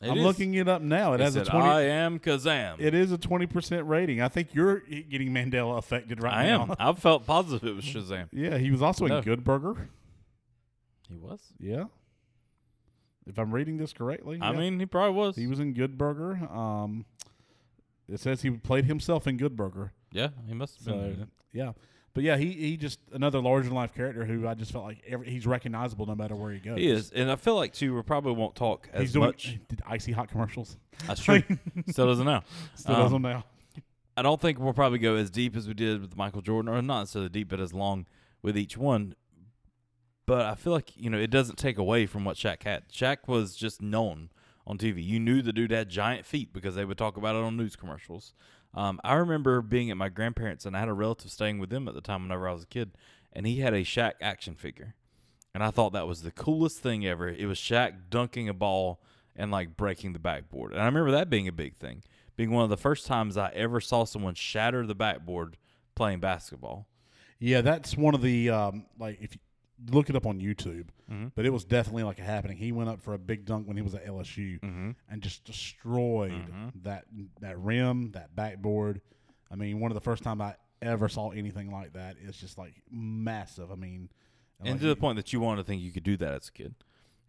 It I'm is. looking it up now. It, it has said, a twenty. I am Kazaam. It is a twenty percent rating. I think you're getting Mandela affected right I now. I am. I felt positive it was Shazam. Yeah, he was also no. in Good Burger. He was. Yeah. If I'm reading this correctly, I yeah. mean he probably was. He was in Good Burger. Um, it says he played himself in Good Burger. Yeah, he must have been. So, yeah. But yeah, he, he just another larger than life character who I just felt like every, he's recognizable no matter where he goes. He is, and I feel like too we probably won't talk as he's doing, much. He did Icy Hot commercials? That's true. Still doesn't now. Still um, doesn't now. I don't think we'll probably go as deep as we did with Michael Jordan, or not so deep, but as long with each one. But I feel like you know it doesn't take away from what Shaq had. Shaq was just known on T V. You knew the dude had giant feet because they would talk about it on news commercials. Um, I remember being at my grandparents', and I had a relative staying with them at the time whenever I was a kid, and he had a Shaq action figure. And I thought that was the coolest thing ever. It was Shaq dunking a ball and, like, breaking the backboard. And I remember that being a big thing, being one of the first times I ever saw someone shatter the backboard playing basketball. Yeah, that's one of the, um, like, if you look it up on YouTube, mm-hmm. but it was definitely, like, a happening. He went up for a big dunk when he was at L S U mm-hmm. and just destroyed mm-hmm. that that rim, that backboard. I mean, one of the first time I ever saw anything like that. It's just, like, massive. I mean. And like, to the point that you wanted to think you could do that as a kid.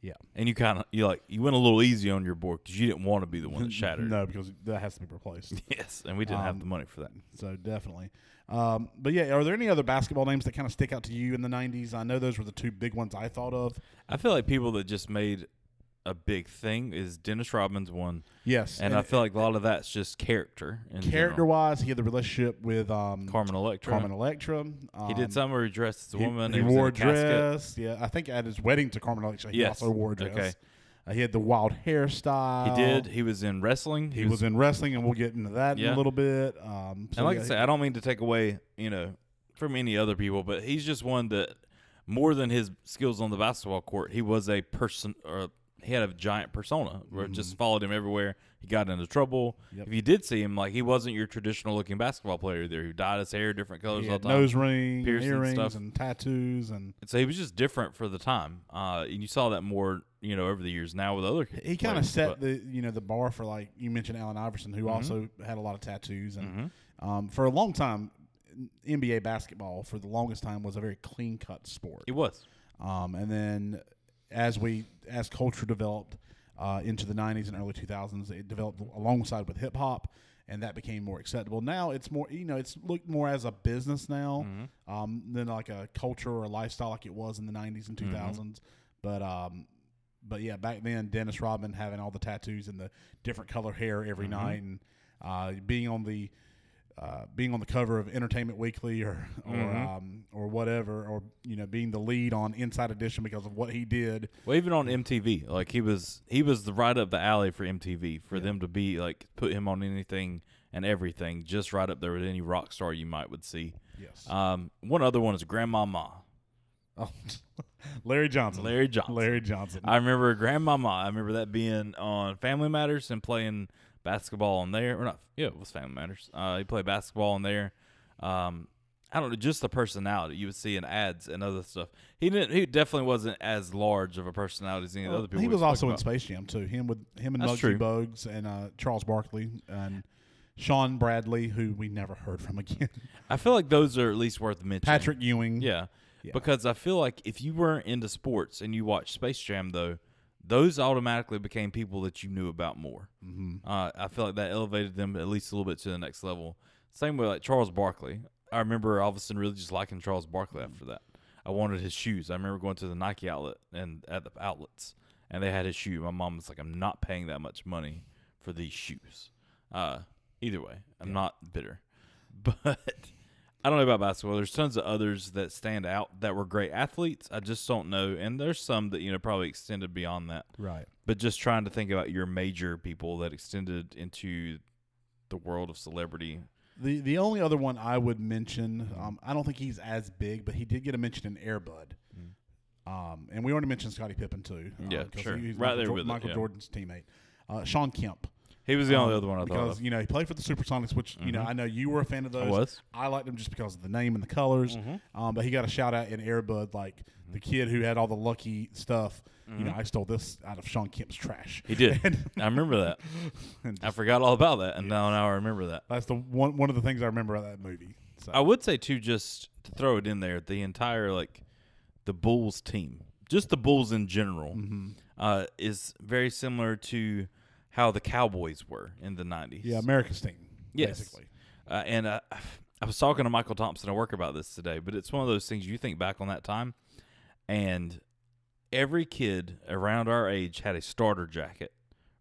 Yeah. And you kind of, you like, you went a little easy on your board because you didn't want to be the one that shattered. No, because that has to be replaced. Yes, and we didn't um, have the money for that. So, definitely. Um, but, yeah, are there any other basketball names that kind of stick out to you in the nineties? I know those were the two big ones I thought of. I feel like people that just made a big thing is Dennis Rodman's one. Yes. And, and I feel like a lot of that's just character. Character-wise, he had the relationship with um, Carmen Electra. Carmen Electra. Um, he did some where he dressed as a he, woman. He, he wore a dress. Casket. Yeah, I think at his wedding to Carmen Electra, he yes. also wore a dress. Okay. Uh, he had the wild hairstyle. He did. He was in wrestling. He, he was, was in wrestling, and we'll get into that yeah. in a little bit. Um, so and like yeah, I say, I don't mean to take away, you know, from any other people, but he's just one that more than his skills on the basketball court, he was a person or a he had a giant persona where mm-hmm. it just followed him everywhere. He got into trouble. Yep. If you did see him, like, he wasn't your traditional looking basketball player there who dyed his hair different colors all the time. Nose rings, earrings, stuff. and tattoos, and, and so he was just different for the time. Uh, and you saw that more, you know, over the years. Now with other, he kind of set but, the you know the bar for, like you mentioned, Allen Iverson, who mm-hmm. also had a lot of tattoos, and mm-hmm. um, for a long time, N B A basketball for the longest time was a very clean cut sport. It was, um, and then. As we as culture developed uh, into the nineties and early two thousands, it developed alongside with hip hop, and that became more acceptable. Now it's more, you know, it's looked more as a business now mm-hmm. um, than like a culture or a lifestyle like it was in the nineties and two thousands. Mm-hmm. But um, but yeah, back then Dennis Rodman having all the tattoos and the different color hair every mm-hmm. night, and uh, being on the uh, being on the cover of Entertainment Weekly or or. Mm-hmm. Um, or whatever, or, you know, being the lead on Inside Edition because of what he did. Well, even on M T V, like he was, he was the right up the alley for M T V, for yeah. them to be like, put him on anything and everything, just right up there with any rock star you might would see. Yes. Um, one other one is Grandmama. Oh, Larry Johnson. Larry Johnson. Larry Johnson. I remember Grandmama. I remember that being on Family Matters and playing basketball on there. Or not? Yeah, it was Family Matters. Uh, he played basketball on there. Um, I don't know, just the personality you would see in ads and other stuff. He didn't. He definitely wasn't as large of a personality as any well, of the other people. He was, was also in about. Space Jam too. Him with him and Muggsy Bogues and uh, Charles Barkley and Sean Bradley, who we never heard from again. I feel like those are at least worth mentioning. Patrick Ewing, yeah, yeah. because I feel like if you weren't into sports and you watched Space Jam, though, those automatically became people that you knew about more. Mm-hmm. Uh, I feel like that elevated them at least a little bit to the next level. Same way, like Charles Barkley. I remember all of a sudden really just liking Charles Barkley after that. I wanted his shoes. I remember going to the Nike outlet and at the outlets, and they had his shoe. My mom was like, I'm not paying that much money for these shoes. Uh, either way, I'm yeah. not bitter. But I don't know about basketball. There's tons of others that stand out that were great athletes. I just don't know. And there's some that, you know, probably extended beyond that. Right. But just trying to think about your major people that extended into the world of celebrity. The the only other one I would mention, um, I don't think he's as big, but he did get a mention in Air Bud. Mm. Um, and we already mentioned Scottie Pippen, too. Uh, yeah, sure. He, he's right Michael there jo- with Michael it, yeah. Jordan's teammate. Uh, Sean Kemp. He was the um, only other one I because, thought of. Because, you know, he played for the Supersonics, which, mm-hmm. you know, I know you were a fan of those. I was. I liked him just because of the name and the colors. Mm-hmm. Um, but he got a shout-out in Air Bud, like mm-hmm. the kid who had all the lucky stuff. Mm-hmm. You know, I stole this out of Sean Kemp's trash. He did. and, I remember that. Just, I forgot all about that, and yes. now, now I remember that. That's the one one of the things I remember about that movie. So. I would say, too, just to throw it in there, the entire, like, the Bulls team, just the Bulls in general, mm-hmm. uh, is very similar to how the Cowboys were in the nineties. Yeah, America's team, yes. basically. Uh, and uh, I was talking to Michael Thompson at work about this today, but it's one of those things you think back on that time, and every kid around our age had a starter jacket.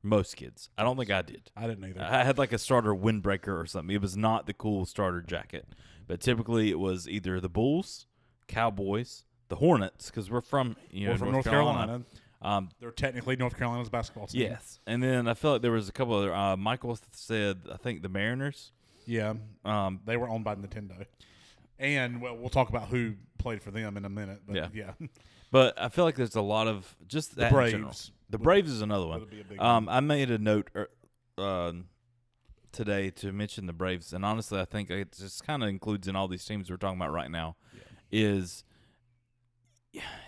Most kids. I don't think I did. I didn't either. I had like a starter windbreaker or something. It was not the cool starter jacket. But typically it was either the Bulls, Cowboys, the Hornets, because we're from, you know, we're from North, North Carolina. Carolina. Um, They're technically North Carolina's basketball team. Yes. And then I feel like there was a couple other. Uh, Michael said, I think, the Mariners. Yeah. Um, they were owned by Nintendo. And, well, we'll talk about who played for them in a minute. But yeah. yeah. But I feel like there's a lot of just that the Braves. In general. The Braves is another one. Um, one. I made a note uh, today to mention the Braves, and honestly, I think it just kind of includes in all these teams we're talking about right now. Yeah. Is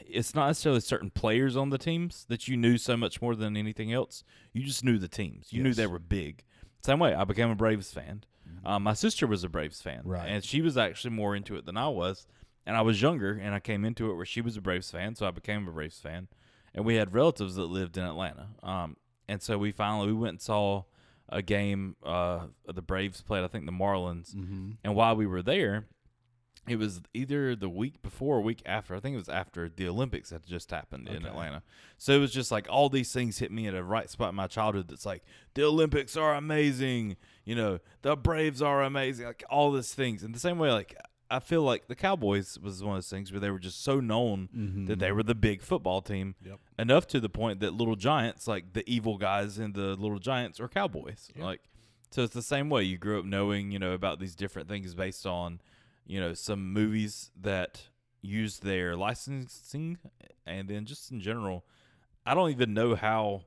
it's not necessarily certain players on the teams that you knew so much more than anything else. You just knew the teams. You yes. knew they were big. Same way, I became a Braves fan. Mm-hmm. Um, my sister was a Braves fan, right. and she was actually more into it than I was. And I was younger, and I came into it where she was a Braves fan, so I became a Braves fan. And we had relatives that lived in Atlanta. Um, and so we finally we went and saw a game. Uh, the Braves played, I think, the Marlins. Mm-hmm. And while we were there, it was either the week before or week after. I think it was after the Olympics had just happened okay. in Atlanta. So it was just like all these things hit me at a right spot in my childhood that's like, the Olympics are amazing. You know, the Braves are amazing. Like all these things. And the same way, like, I feel like the Cowboys was one of those things where they were just so known mm-hmm. that they were the big football team, yep. enough to the point that Little Giants, like the evil guys in the Little Giants, are Cowboys. Yep. Like, so it's the same way you grew up knowing, you know, about these different things based on, you know, some movies that use their licensing, and then just in general, I don't even know how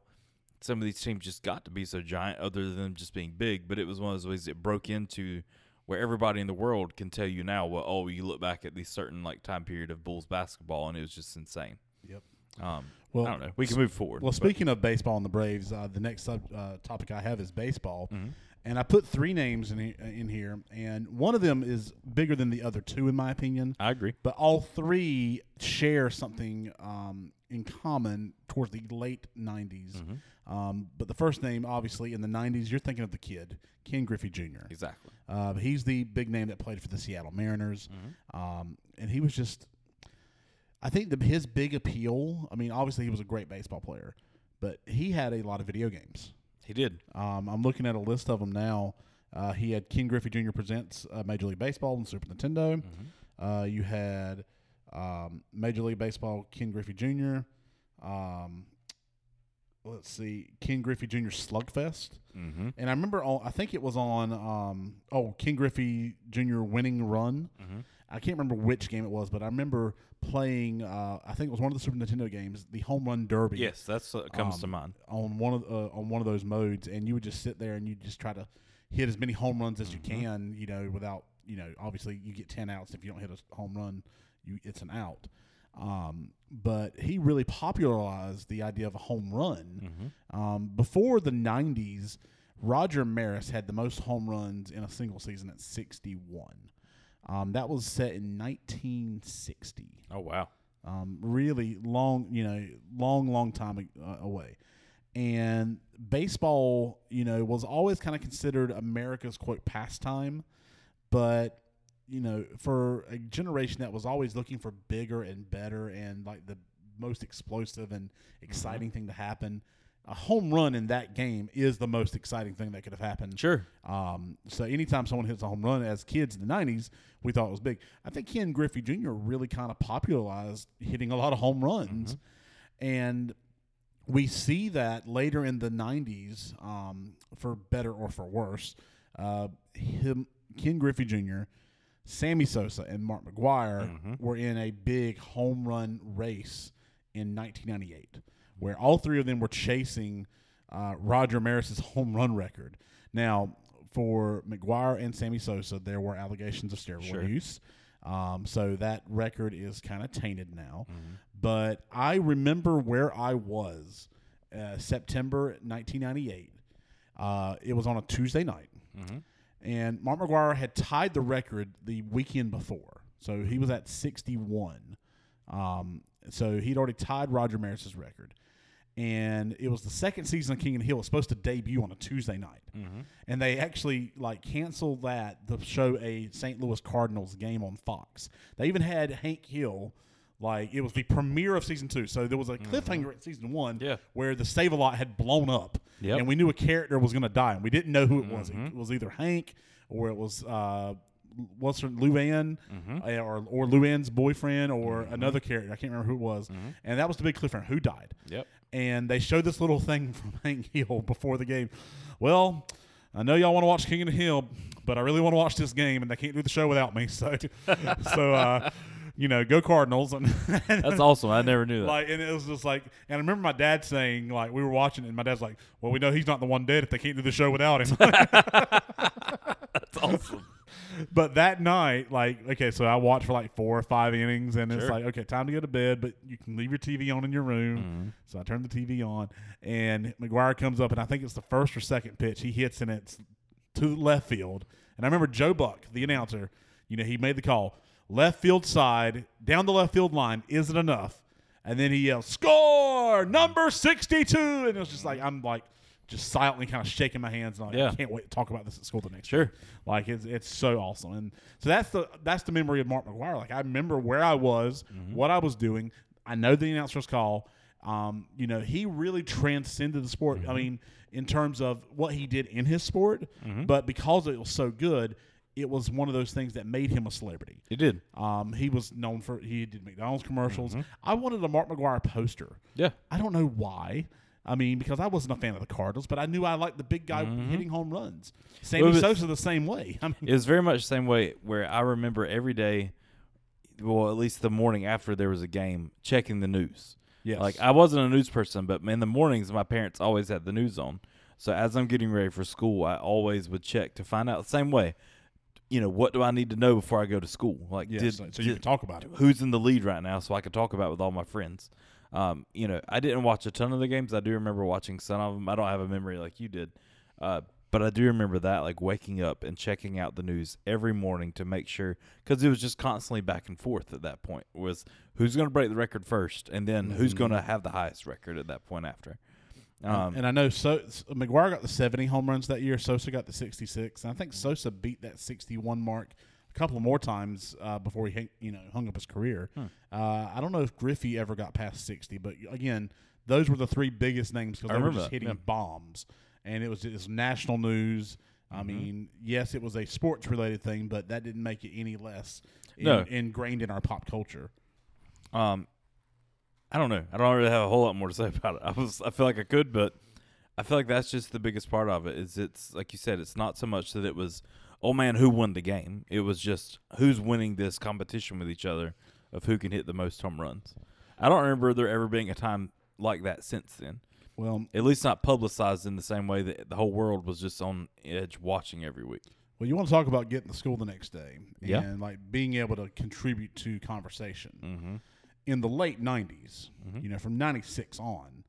some of these teams just got to be so giant other than just being big, but it was one of those ways it broke into where everybody in the world can tell you now, well, oh, you look back at this certain like time period of Bulls basketball, and it was just insane. Yep. Um, well, I don't know. We can move forward. Well, speaking of baseball and the Braves, uh, the next sub uh, topic I have is baseball. Mm-hmm. And I put three names in in here, and one of them is bigger than the other two, in my opinion. I agree. But all three share something um, in common towards the late nineties. Mm-hmm. Um, but the first name, obviously, in the nineties, you're thinking of the kid, Ken Griffey Junior Exactly. Uh, he's the big name that played for the Seattle Mariners, mm-hmm. um, and he was just – I think the, his big appeal – I mean, obviously, he was a great baseball player, but he had a lot of video games. He did. Um, I'm looking at a list of them now. Uh, he had Ken Griffey Junior Presents uh, Major League Baseball and Super Nintendo. Mm-hmm. Uh, you had um, Major League Baseball, Ken Griffey Junior Um, let's see, Ken Griffey Junior Slugfest. Mm-hmm. And I remember, all, I think it was on, um, oh, Ken Griffey Junior Winning Run. Mm-hmm. I can't remember which game it was, but I remember playing. Uh, I think it was one of the Super Nintendo games, the Home Run Derby. Yes, that's what comes um, to mind on one of uh, on one of those modes, and you would just sit there and you just try to hit as many home runs as mm-hmm. you can. You know, without you know, obviously you get ten outs if you don't hit a home run, you it's an out. Um, but he really popularized the idea of a home run. Mm-hmm. Um, before the nineties, Roger Maris had the most home runs in a single season at sixty-one. Um, that was set in nineteen sixty. Oh, wow. Um, really long, you know, long, long time uh, away. And baseball, you know, was always kind of considered America's, quote, pastime. But, you know, for a generation that was always looking for bigger and better and, like, the most explosive and exciting mm-hmm. thing to happen, a home run in that game is the most exciting thing that could have happened. Sure. Um, so anytime someone hits a home run as kids in the nineties, we thought it was big. I think Ken Griffey Junior really kind of popularized hitting a lot of home runs. Mm-hmm. And we see that later in the nineties, um, for better or for worse, uh, him, Ken Griffey Junior, Sammy Sosa, and Mark McGwire mm-hmm. were in a big home run race in nineteen ninety-eight. Where all three of them were chasing uh, Roger Maris's home run record. Now, for McGwire and Sammy Sosa, there were allegations of steroid sure. use. Um, so that record is kind of tainted now. Mm-hmm. But I remember where I was uh, September nineteen ninety-eight. Uh, it was on a Tuesday night. Mm-hmm. And Mark McGwire had tied the record the weekend before. So he was at sixty-one. Um, so he'd already tied Roger Maris's record. And it was the second season of King of the Hill. It was supposed to debut on a Tuesday night. Mm-hmm. And they actually, like, canceled that to show a Saint Louis Cardinals game on Fox. They even had Hank Hill, like, it was the premiere of season two. So there was a cliffhanger mm-hmm. at season one yeah. where the Save-A-Lot had blown up. Yep. And we knew a character was going to die. And we didn't know who it mm-hmm. was. It was either Hank or it was uh, what's her Luann mm-hmm. uh, or or Luann's boyfriend or mm-hmm. another character. I can't remember who it was. Mm-hmm. And that was the big cliffhanger. Who died? Yep. And they showed this little thing from Hank Hill before the game. Well, I know y'all want to watch King of the Hill, but I really want to watch this game, and they can't do the show without me. So, so uh, you know, go Cardinals. And that's awesome. I never knew that. Like, and it was just like, and I remember my dad saying, like, we were watching it, and my dad's like, well, we know he's not the one dead if they can't do the show without him. That's awesome. But that night, like, okay, so I watched for like four or five innings, and sure. it's like, okay, time to go to bed, but you can leave your T V on in your room. Mm-hmm. So I turned the T V on, and McGwire comes up, and I think it's the first or second pitch he hits, and it's to left field. And I remember Joe Buck, the announcer, you know, he made the call. Left field side, down the left field line, isn't enough. And then he yells, score, number sixty-two. And it was just like, I'm like, just silently kind of shaking my hands and like, yeah. I can't wait to talk about this at school the next sure. year. Like, it's it's so awesome. And so that's the that's the memory of Mark McGwire. Like, I remember where I was, mm-hmm. what I was doing. I know the announcer's call. Um, you know, he really transcended the sport. Mm-hmm. I mean, in terms of what he did in his sport, mm-hmm. but because it was so good, it was one of those things that made him a celebrity. It did. Um, he was known for, he did McDonald's commercials. Mm-hmm. I wanted a Mark McGwire poster. Yeah. I don't know why. I mean, because I wasn't a fan of the Cardinals, but I knew I liked the big guy mm-hmm. hitting home runs. Sammy well, Sosa the same way. I mean, it was very much the same way where I remember every day, well, at least the morning after there was a game, checking the news. Yes. Like, I wasn't a news person, but in the mornings, my parents always had the news on. So as I'm getting ready for school, I always would check to find out the same way. You know, what do I need to know before I go to school? Like, yes, did, so you did, can talk about it. Who's in the lead right now so I could talk about it with all my friends? Um, you know, I didn't watch a ton of the games. I do remember watching some of them. I don't have a memory like you did. Uh, but I do remember that, like, waking up and checking out the news every morning to make sure, because it was just constantly back and forth at that point, was who's going to break the record first and then mm-hmm. who's going to have the highest record at that point after. Um, and I know so McGwire got the seventy home runs that year. Sosa got the sixty-six. And I think Sosa beat that sixty-one mark a couple more times uh, before he hang, you know hung up his career. Hmm. Uh, I don't know if Griffey ever got past sixty, but again, those were the three biggest names because they were just that. hitting yeah. bombs, and it was just national news. I mm-hmm. mean, yes, it was a sports-related thing, but that didn't make it any less in, no. ingrained in our pop culture. Um. I don't know. I don't really have a whole lot more to say about it. I was, I feel like I could, but I feel like that's just the biggest part of it. Is it's like you said, it's not so much that it was, oh man, who won the game. It was just who's winning this competition with each other of who can hit the most home runs. I don't remember there ever being a time like that since then. Well, at least not publicized in the same way that the whole world was just on edge watching every week. Well, you want to talk about getting to school the next day and yeah. like being able to contribute to conversation. Mm-hmm. In the late nineties, mm-hmm. you know, from ninety-six on,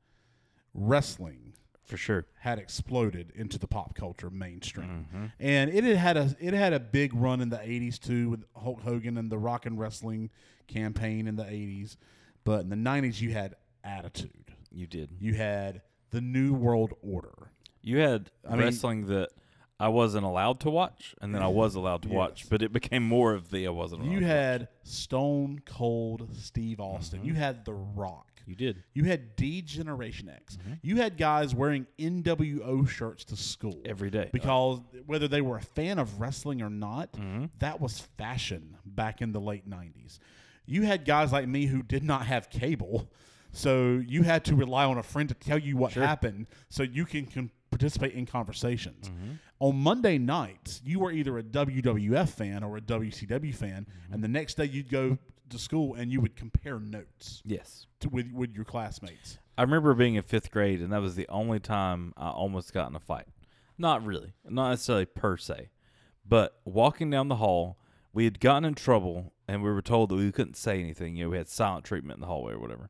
wrestling for sure had exploded into the pop culture mainstream, mm-hmm. and it had a it had a big run in the eighties too with Hulk Hogan and the Rock and Wrestling campaign in the eighties. But in the nineties, you had Attitude. You did. You had the New World Order. You had I wrestling mean, that I wasn't allowed to watch, and then I was allowed to yes. watch, but it became more of the I wasn't allowed you to watch. You had Stone Cold Steve Austin. Mm-hmm. You had The Rock. You did. You had D-Generation X. Mm-hmm. You had guys wearing N W O shirts to school. Every day. Because oh. whether they were a fan of wrestling or not, mm-hmm. that was fashion back in the late nineties. You had guys like me who did not have cable, so you had to rely on a friend to tell you what sure. happened so you can compare. Participate in conversations. Mm-hmm. On Monday nights, you were either a W W F fan or a W C W fan, mm-hmm. and the next day you'd go to school and you would compare notes. Yes, to, with with your classmates. I remember being in fifth grade, and that was the only time I almost got in a fight. Not really, not necessarily per se, but walking down the hall, we had gotten in trouble, and we were told that we couldn't say anything. You know, we had silent treatment in the hallway or whatever.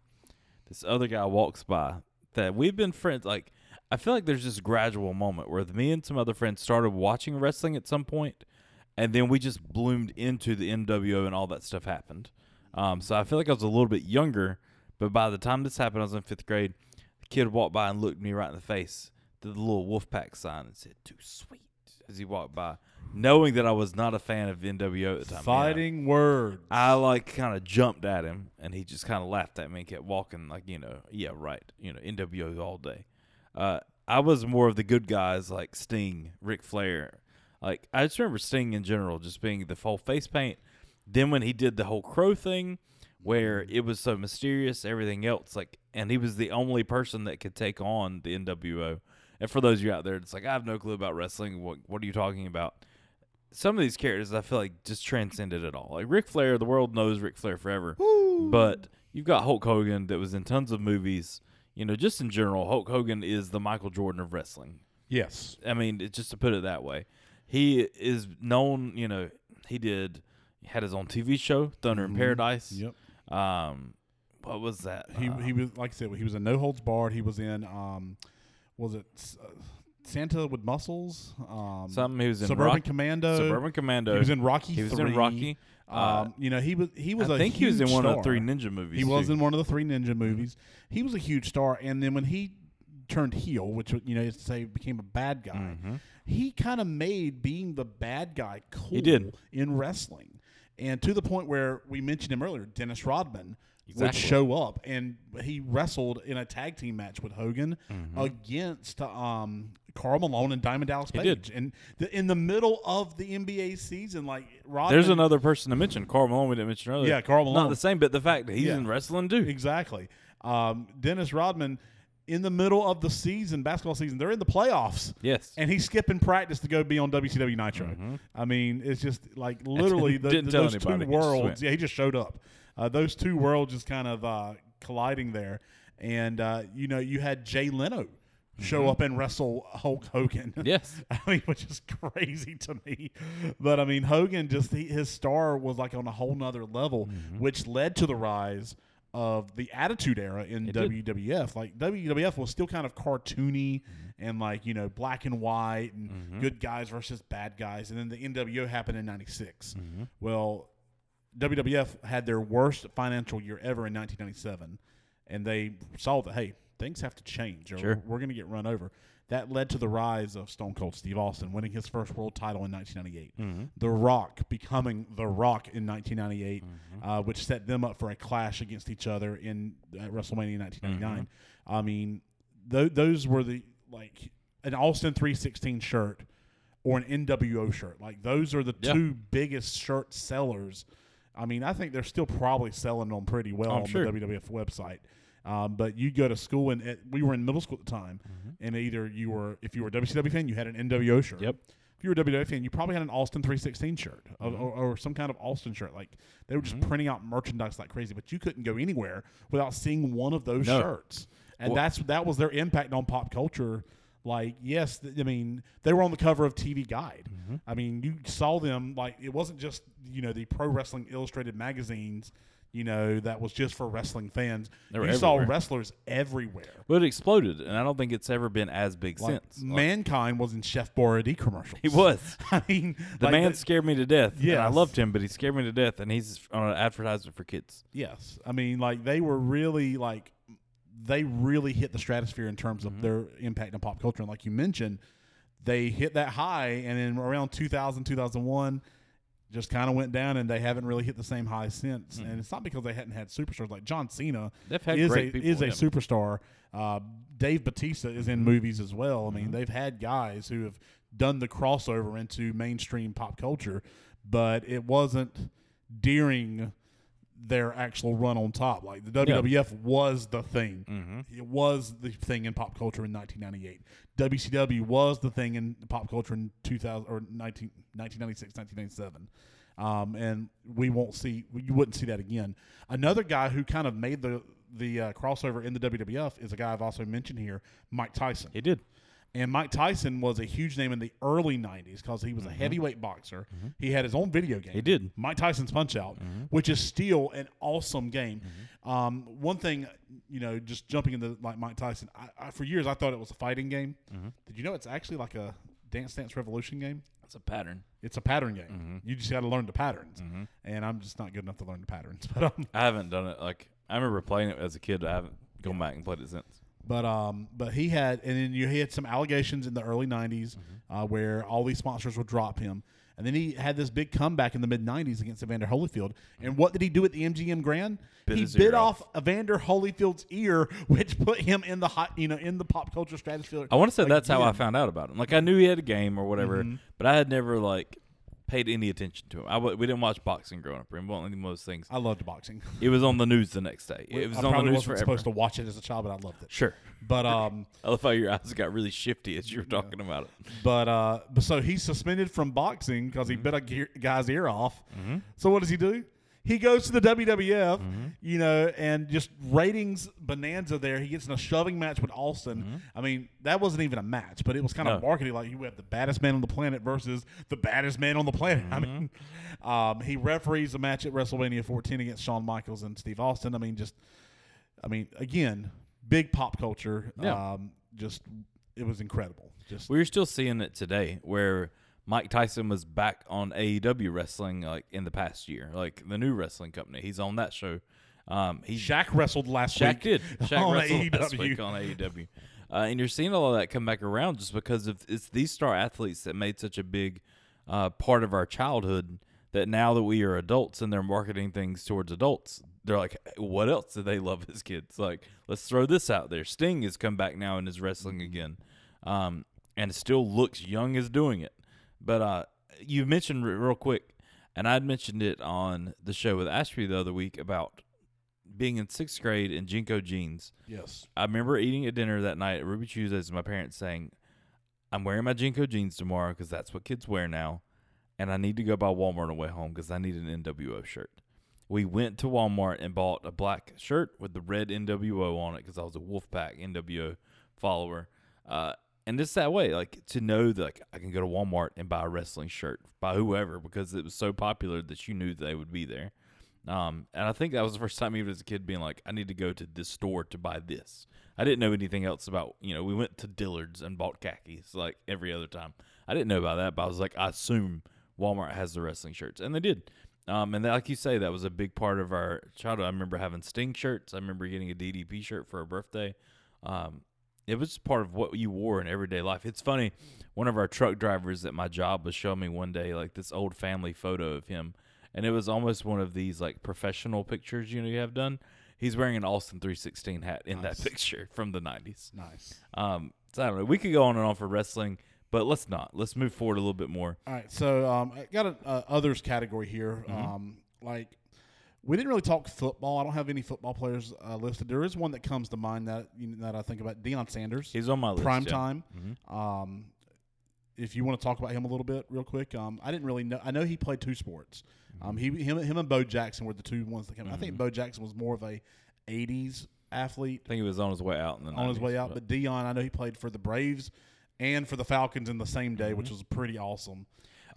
This other guy walks by that we've been friends like. I feel like there's this gradual moment where me and some other friends started watching wrestling at some point, and then we just bloomed into the N W O and all that stuff happened. Um, so I feel like I was a little bit younger, but by the time this happened, I was in fifth grade. The kid walked by and looked me right in the face, did the little Wolfpack sign, and said, "Too sweet," as he walked by, knowing that I was not a fan of N W O at the time. Fighting you know, words. I like kind of jumped at him, and he just kind of laughed at me and kept walking like, you know, yeah, right, you know, N W O all day. Uh, I was more of the good guys like Sting, Ric Flair. Like, I just remember Sting in general just being the full face paint. Then when he did the whole crow thing where it was so mysterious, everything else, like, and he was the only person that could take on the N W O. And for those of you out there, it's like, I have no clue about wrestling. What, what are you talking about? Some of these characters, I feel like, just transcended it all. Like, Ric Flair, the world knows Ric Flair forever. Woo! But you've got Hulk Hogan that was in tons of movies. You know, just in general, Hulk Hogan is the Michael Jordan of wrestling. Yes. I mean, it, just to put it that way. He is known, you know, he did, had his own T V show, Thunder mm-hmm. in Paradise. Yep. Um, what was that? He um, he was, like I said, he was in No Holds Barred. He was in, um, was it uh, Santa with Muscles? Um, Something he was in. Suburban Rock, Commando. Suburban Commando. He was in Rocky He was three. in Rocky. Um, uh, you know, he was he was I a think huge he was in one star. of the three ninja movies. He too. was in one of the three ninja movies. Mm-hmm. He was a huge star, and then when he turned heel, which you know is to say became a bad guy, mm-hmm. he kind of made being the bad guy cool he did. in wrestling. And to the point where we mentioned him earlier, Dennis Rodman exactly. would show up, and he wrestled in a tag team match with Hogan mm-hmm. against um, Karl Malone and Diamond Dallas Page. He did. And the, in the middle of the N B A season, like Rodman. There's another person to mention, Karl Malone. We didn't mention earlier. Yeah, Karl Malone. Not the same, but the fact that he's yeah. in wrestling too. Exactly. Um, Dennis Rodman. In the middle of the season, basketball season, they're in the playoffs. Yes. And he's skipping practice to go be on W C W Nitro. Mm-hmm. I mean, it's just like literally the, the, those two worlds. He yeah, he just showed up. Uh, those two worlds just kind of uh, colliding there. And, uh, you know, you had Jay Leno show mm-hmm. up and wrestle Hulk Hogan. Yes. I mean, which is crazy to me. But, I mean, Hogan, just he, his star was like on a whole nother level, mm-hmm. which led to the rise of the Attitude Era in it W W F. Did. Like, W W F was still kind of cartoony and, like, you know, black and white and mm-hmm. good guys versus bad guys. And then the N W O happened in ninety-six. Mm-hmm. Well, W W F had their worst financial year ever in nineteen ninety-seven. And they saw that, hey, things have to change or sure. we're going to get run over. That led to the rise of Stone Cold Steve Austin winning his first world title in nineteen ninety-eight. Mm-hmm. The Rock becoming The Rock in nineteen ninety-eight, mm-hmm. uh, which set them up for a clash against each other in at WrestleMania nineteen ninety-nine. Mm-hmm. I mean, th- those were the, like, an Austin three sixteen shirt or an N W O shirt. Like, those are the yeah. two biggest shirt sellers. I mean, I think they're still probably selling them pretty well I'm on sure. the W W F website. Um, but you go to school, and it, we were in middle school at the time, mm-hmm. and either you were, if you were a W C W fan, you had an N W O shirt. Yep. If you were a W W F fan, you probably had an Austin three sixteen shirt mm-hmm. or, or some kind of Austin shirt. Like, they were just mm-hmm. printing out merchandise like crazy, but you couldn't go anywhere without seeing one of those no. shirts. And well, that's that was their impact on pop culture. Like, yes, th- I mean, they were on the cover of T V Guide. Mm-hmm. I mean, you saw them, like, it wasn't just, you know, the Pro Wrestling Illustrated magazines, you know, that was just for wrestling fans. You everywhere. Saw wrestlers everywhere. Well, it exploded, and I don't think it's ever been as big like, since. Mankind like, was in Chef Boyardee commercials. He was. I mean, the like man the, scared me to death. Yeah, I loved him, but he scared me to death, and he's on an advertisement for kids. Yes. I mean, like, they were really, like, they really hit the stratosphere in terms of mm-hmm. their impact on pop culture. And like you mentioned, they hit that high, and then around two thousand, two thousand one, just kind of went down, and they haven't really hit the same high since. Mm-hmm. And it's not because they hadn't had superstars. Like John Cena is a, is a superstar. Uh, Dave Bautista is in mm-hmm. movies as well. I mean, mm-hmm. they've had guys who have done the crossover into mainstream pop culture, but it wasn't during their actual run on top. Like the W W F yeah. was the thing. Mm-hmm. It was the thing in pop culture in nineteen ninety-eight. W C W was the thing in pop culture in two thousand or nineteen nineteen ninety-six, nineteen ninety-seven. Um, and we won't see, you wouldn't see that again. Another guy who kind of made the, the uh, crossover in the W W F is a guy I've also mentioned here, Mike Tyson. He did. And Mike Tyson was a huge name in the early nineties because he was mm-hmm. a heavyweight boxer. Mm-hmm. He had his own video game. He did. Mike Tyson's Punch-Out, mm-hmm. which is still an awesome game. Mm-hmm. Um, one thing, you know, just jumping into like Mike Tyson, I, I, for years I thought it was a fighting game. Mm-hmm. Did you know it's actually like a Dance Dance Revolution game? It's a pattern. It's a pattern game. Mm-hmm. You just got to learn the patterns. Mm-hmm. And I'm just not good enough to learn the patterns. But um, I haven't done it. Like I remember playing it as a kid. I haven't gone yeah. back and played it since. But um, but he had, and then you he had some allegations in the early nineties mm-hmm. uh, where all these sponsors would drop him, and then he had this big comeback in the mid nineties against Evander Holyfield. Mm-hmm. And what did he do at the M G M Grand? Bit he bit off Evander Holyfield's ear, which put him in the hot, you know, in the pop culture stratosphere. I want to say like, that's how yeah. I found out about him. Like I knew he had a game or whatever, mm-hmm. but I had never like paid any attention to him. I w- we didn't watch boxing growing up. We didn't want any of those things. I loved boxing. It was on the news the next day. It was I on the news wasn't forever. Supposed to watch it as a child, but I loved it. Sure, but um, I love how your eyes got really shifty as you were talking yeah. about it. But uh, but so he's suspended from boxing because mm-hmm. he bit a gear, guy's ear off. Mm-hmm. So what does he do? He goes to the W W F, mm-hmm. you know, and just ratings bonanza there. He gets in a shoving match with Austin. Mm-hmm. I mean, that wasn't even a match, but it was kind no. of marketing. Like, you have the baddest man on the planet versus the baddest man on the planet. Mm-hmm. I mean, um, he referees a match at WrestleMania fourteen against Shawn Michaels and Steve Austin. I mean, just, I mean, again, big pop culture. Yeah. Um, just, it was incredible. Just We're still seeing it today where – Mike Tyson was back on A E W wrestling like in the past year, like the new wrestling company. He's on that show. Um, he Shaq wrestled last Shaq week. Did. Shaq on wrestled A E W. Last week on A E W. Uh, and you're seeing all of that come back around just because of it's these star athletes that made such a big uh, part of our childhood that now that we are adults and they're marketing things towards adults, they're like, what else do they love as kids? Like, let's throw this out there. Sting has come back now and is wrestling again, um, and still looks young as doing it. But uh, you mentioned real quick, and I'd mentioned it on the show with Ashby the other week about being in sixth grade in Jinko jeans. Yes. I remember eating a dinner that night at Ruby Tuesdays and my parents saying, I'm wearing my Jinko jeans tomorrow because that's what kids wear now, and I need to go by Walmart on the way home because I need an N W O shirt. we went to Walmart and bought a black shirt with the red N W O on it because I was a Wolfpack N W O follower. Uh, and just that way, like, to know that, like, I can go to Walmart and buy a wrestling shirt by whoever because it was so popular that you knew they would be there. Um, and I think that was the first time even as a kid being like, I need to go to this store to buy this. I didn't know anything else about, you know, we went to Dillard's and bought khakis like every other time. I didn't know about that, but I was like, I assume Walmart has the wrestling shirts. And they did. Um, and that, like you say, that was a big part of our childhood. I remember having Sting shirts. I remember getting a D D P shirt for a birthday. Um, it was part of what you wore in everyday life. It's funny. One of our truck drivers at my job was showing me one day, like, this old family photo of him. And it was almost one of these, like, professional pictures, you know, you have done. He's wearing an Austin three sixteen hat in nice. That picture from the nineties. Nice. Um, so, I don't know. We could go on and on for wrestling, but let's not. Let's move forward a little bit more. All right. So, um, I got an uh, others category here. Mm-hmm. Um, like, we didn't really talk football. I don't have any football players uh, listed. There is one that comes to mind that you know, that I think about. Deion Sanders. He's on my list. Prime yeah. time. Mm-hmm. Um, if you want to talk about him a little bit real quick. Um, I didn't really know. I know he played two sports. Um, he, him, him and Bo Jackson were the two ones that came. Mm-hmm. I think Bo Jackson was more of a eighties athlete. I think he was on his way out in the nineties. On his way out, but Deion, I know he played for the Braves and for the Falcons in the same day, mm-hmm. which was pretty awesome.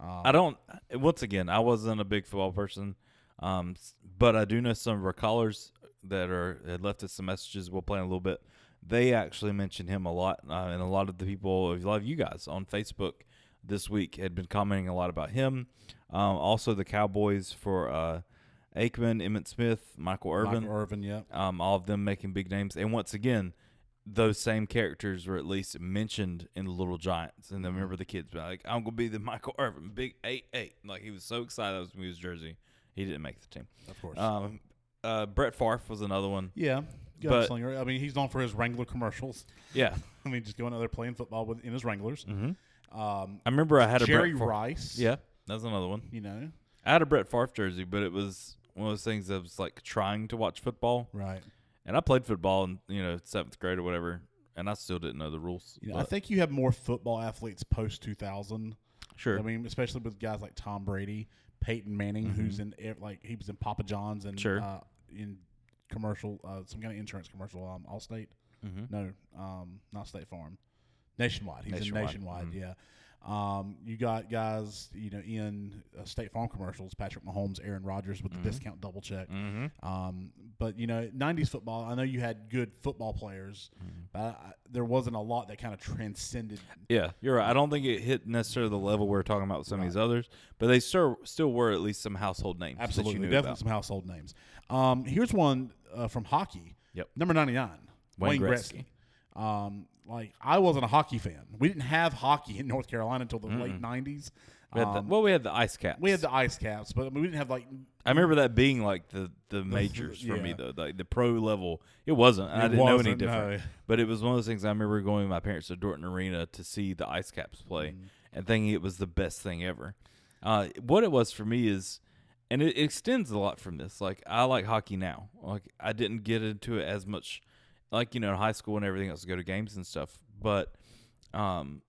Um, I don't. Once again, I wasn't a big football person, um, but I do know some of our callers that are had left us some messages. We'll play in a little bit. They actually mentioned him a lot, uh, and a lot of the people, a lot of you guys on Facebook this week had been commenting a lot about him. Um, also, the Cowboys for uh, Aikman, Emmitt Smith, Michael Irvin. Michael Irvin, yeah. Um, all of them making big names. And once again, those same characters were at least mentioned in Little Giants. And I remember the kids being like, I'm going to be the Michael Irvin, big eight eight. Like, he was so excited. That was when he was Jersey. He didn't make the team. Of course. Um, uh, Brett Favre was another one. Yeah. But, I mean, he's known for his Wrangler commercials. Yeah. I mean, just going out there playing football with, in his Wranglers. Mm-hmm. Um, I remember I had a Jerry Brett Favre. Rice. Yeah. That's another one. You know, I had a Brett Favre jersey, but it was one of those things that was like trying to watch football. Right. And I played football in, you know, seventh grade or whatever, and I still didn't know the rules. You know, I think you have more football athletes post two thousand. Sure. I mean, especially with guys like Tom Brady, Peyton Manning, mm-hmm. who's in, like, he was in Papa John's and sure. uh, in commercial, uh, some kind of insurance commercial, um, Allstate. Mm-hmm. No, um, not State Farm. Nationwide. He's Nationwide. in Nationwide, mm-hmm. yeah. Um, you got guys, you know, in uh, State Farm commercials, Patrick Mahomes, Aaron Rodgers with mm-hmm. the discount double check. Mm-hmm. Um, but you know, nineties football, I know you had good football players, mm-hmm. but I, there wasn't a lot that kind of transcended. Yeah, you're right. I don't think it hit necessarily the level we were talking about with some right. of these others, but they still, still were at least some household names. Absolutely. That you knew definitely about. Some household names. Um, here's one, uh, from hockey. Yep. Number ninety-nine, Wayne, Wayne Gretzky. Gretzky. Um, Like, I wasn't a hockey fan. We didn't have hockey in North Carolina until the mm-hmm. late nineties. We had the, um, well, we had the Ice Caps. We had the Ice Caps, but I mean, we didn't have, like... I remember that being, like, the, the majors yeah. for me, though. Like, the pro level. It wasn't. It I didn't wasn't, know any different. No. But it was one of those things I remember going with my parents to Dorton Arena to see the Ice Caps play mm-hmm. and thinking it was the best thing ever. Uh, what it was for me is... And it, it extends a lot from this. Like, I like hockey now. Like, I didn't get into it as much... Like, you know, in high school and everything else, go to games and stuff. But um,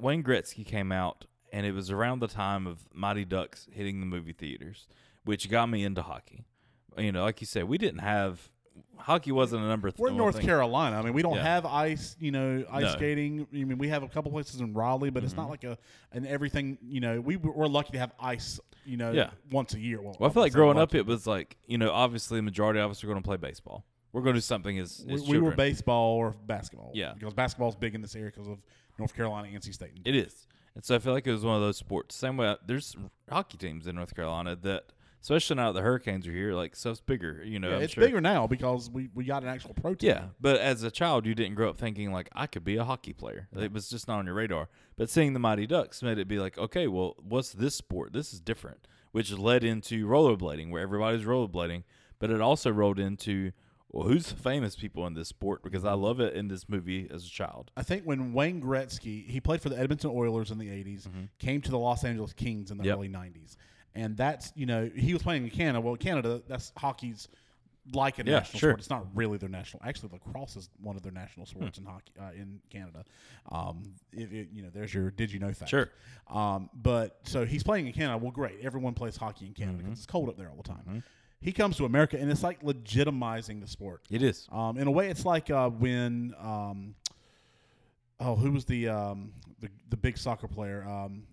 Wayne Gretzky came out, and it was around the time of Mighty Ducks hitting the movie theaters, which got me into hockey. You know, like you said, we didn't have – hockey wasn't a number – We're in North thing. Carolina. I mean, we don't yeah. have ice, you know, ice no. skating. I mean, we have a couple places in Raleigh, but mm-hmm. it's not like a – and everything, you know, we, we're lucky to have ice, you know, yeah. once a year. Well, well I feel like growing up it was like, you know, obviously the majority of us are going to play baseball. We're going to do something as, as we, we were baseball or basketball. Yeah. Because basketball is big in this area because of North Carolina, N C State. It is. And so I feel like it was one of those sports. Same way, there's hockey teams in North Carolina that, especially now that the Hurricanes are here, like stuff's bigger. You know, yeah, it's sure. bigger now because we, we got an actual pro team. Yeah. But as a child, you didn't grow up thinking, like, I could be a hockey player. Yeah. It was just not on your radar. But seeing the Mighty Ducks made it be like, okay, well, what's this sport? This is different, which led into rollerblading, where everybody's rollerblading. But it also rolled into. Well, who's the famous people in this sport? Because I love it in this movie as a child. I think when Wayne Gretzky, he played for the Edmonton Oilers in the eighties, mm-hmm. came to the Los Angeles Kings in the yep. early nineties. And that's, you know, he was playing in Canada. Well, Canada, that's hockey's like a yeah, national sure. sport. It's not really their national. Actually, lacrosse is one of their national sports hmm. in hockey uh, in Canada. Um, it, it, you know, there's your did you know fact. Sure. Um, but so he's playing in Canada. Well, great. Everyone plays hockey in Canada mm-hmm. because it's cold up there all the time. Mm-hmm. He comes to America, and it's like legitimizing the sport. It is. Um, in a way, it's like uh, when um, – oh, who was the, um, the the big soccer player? Um,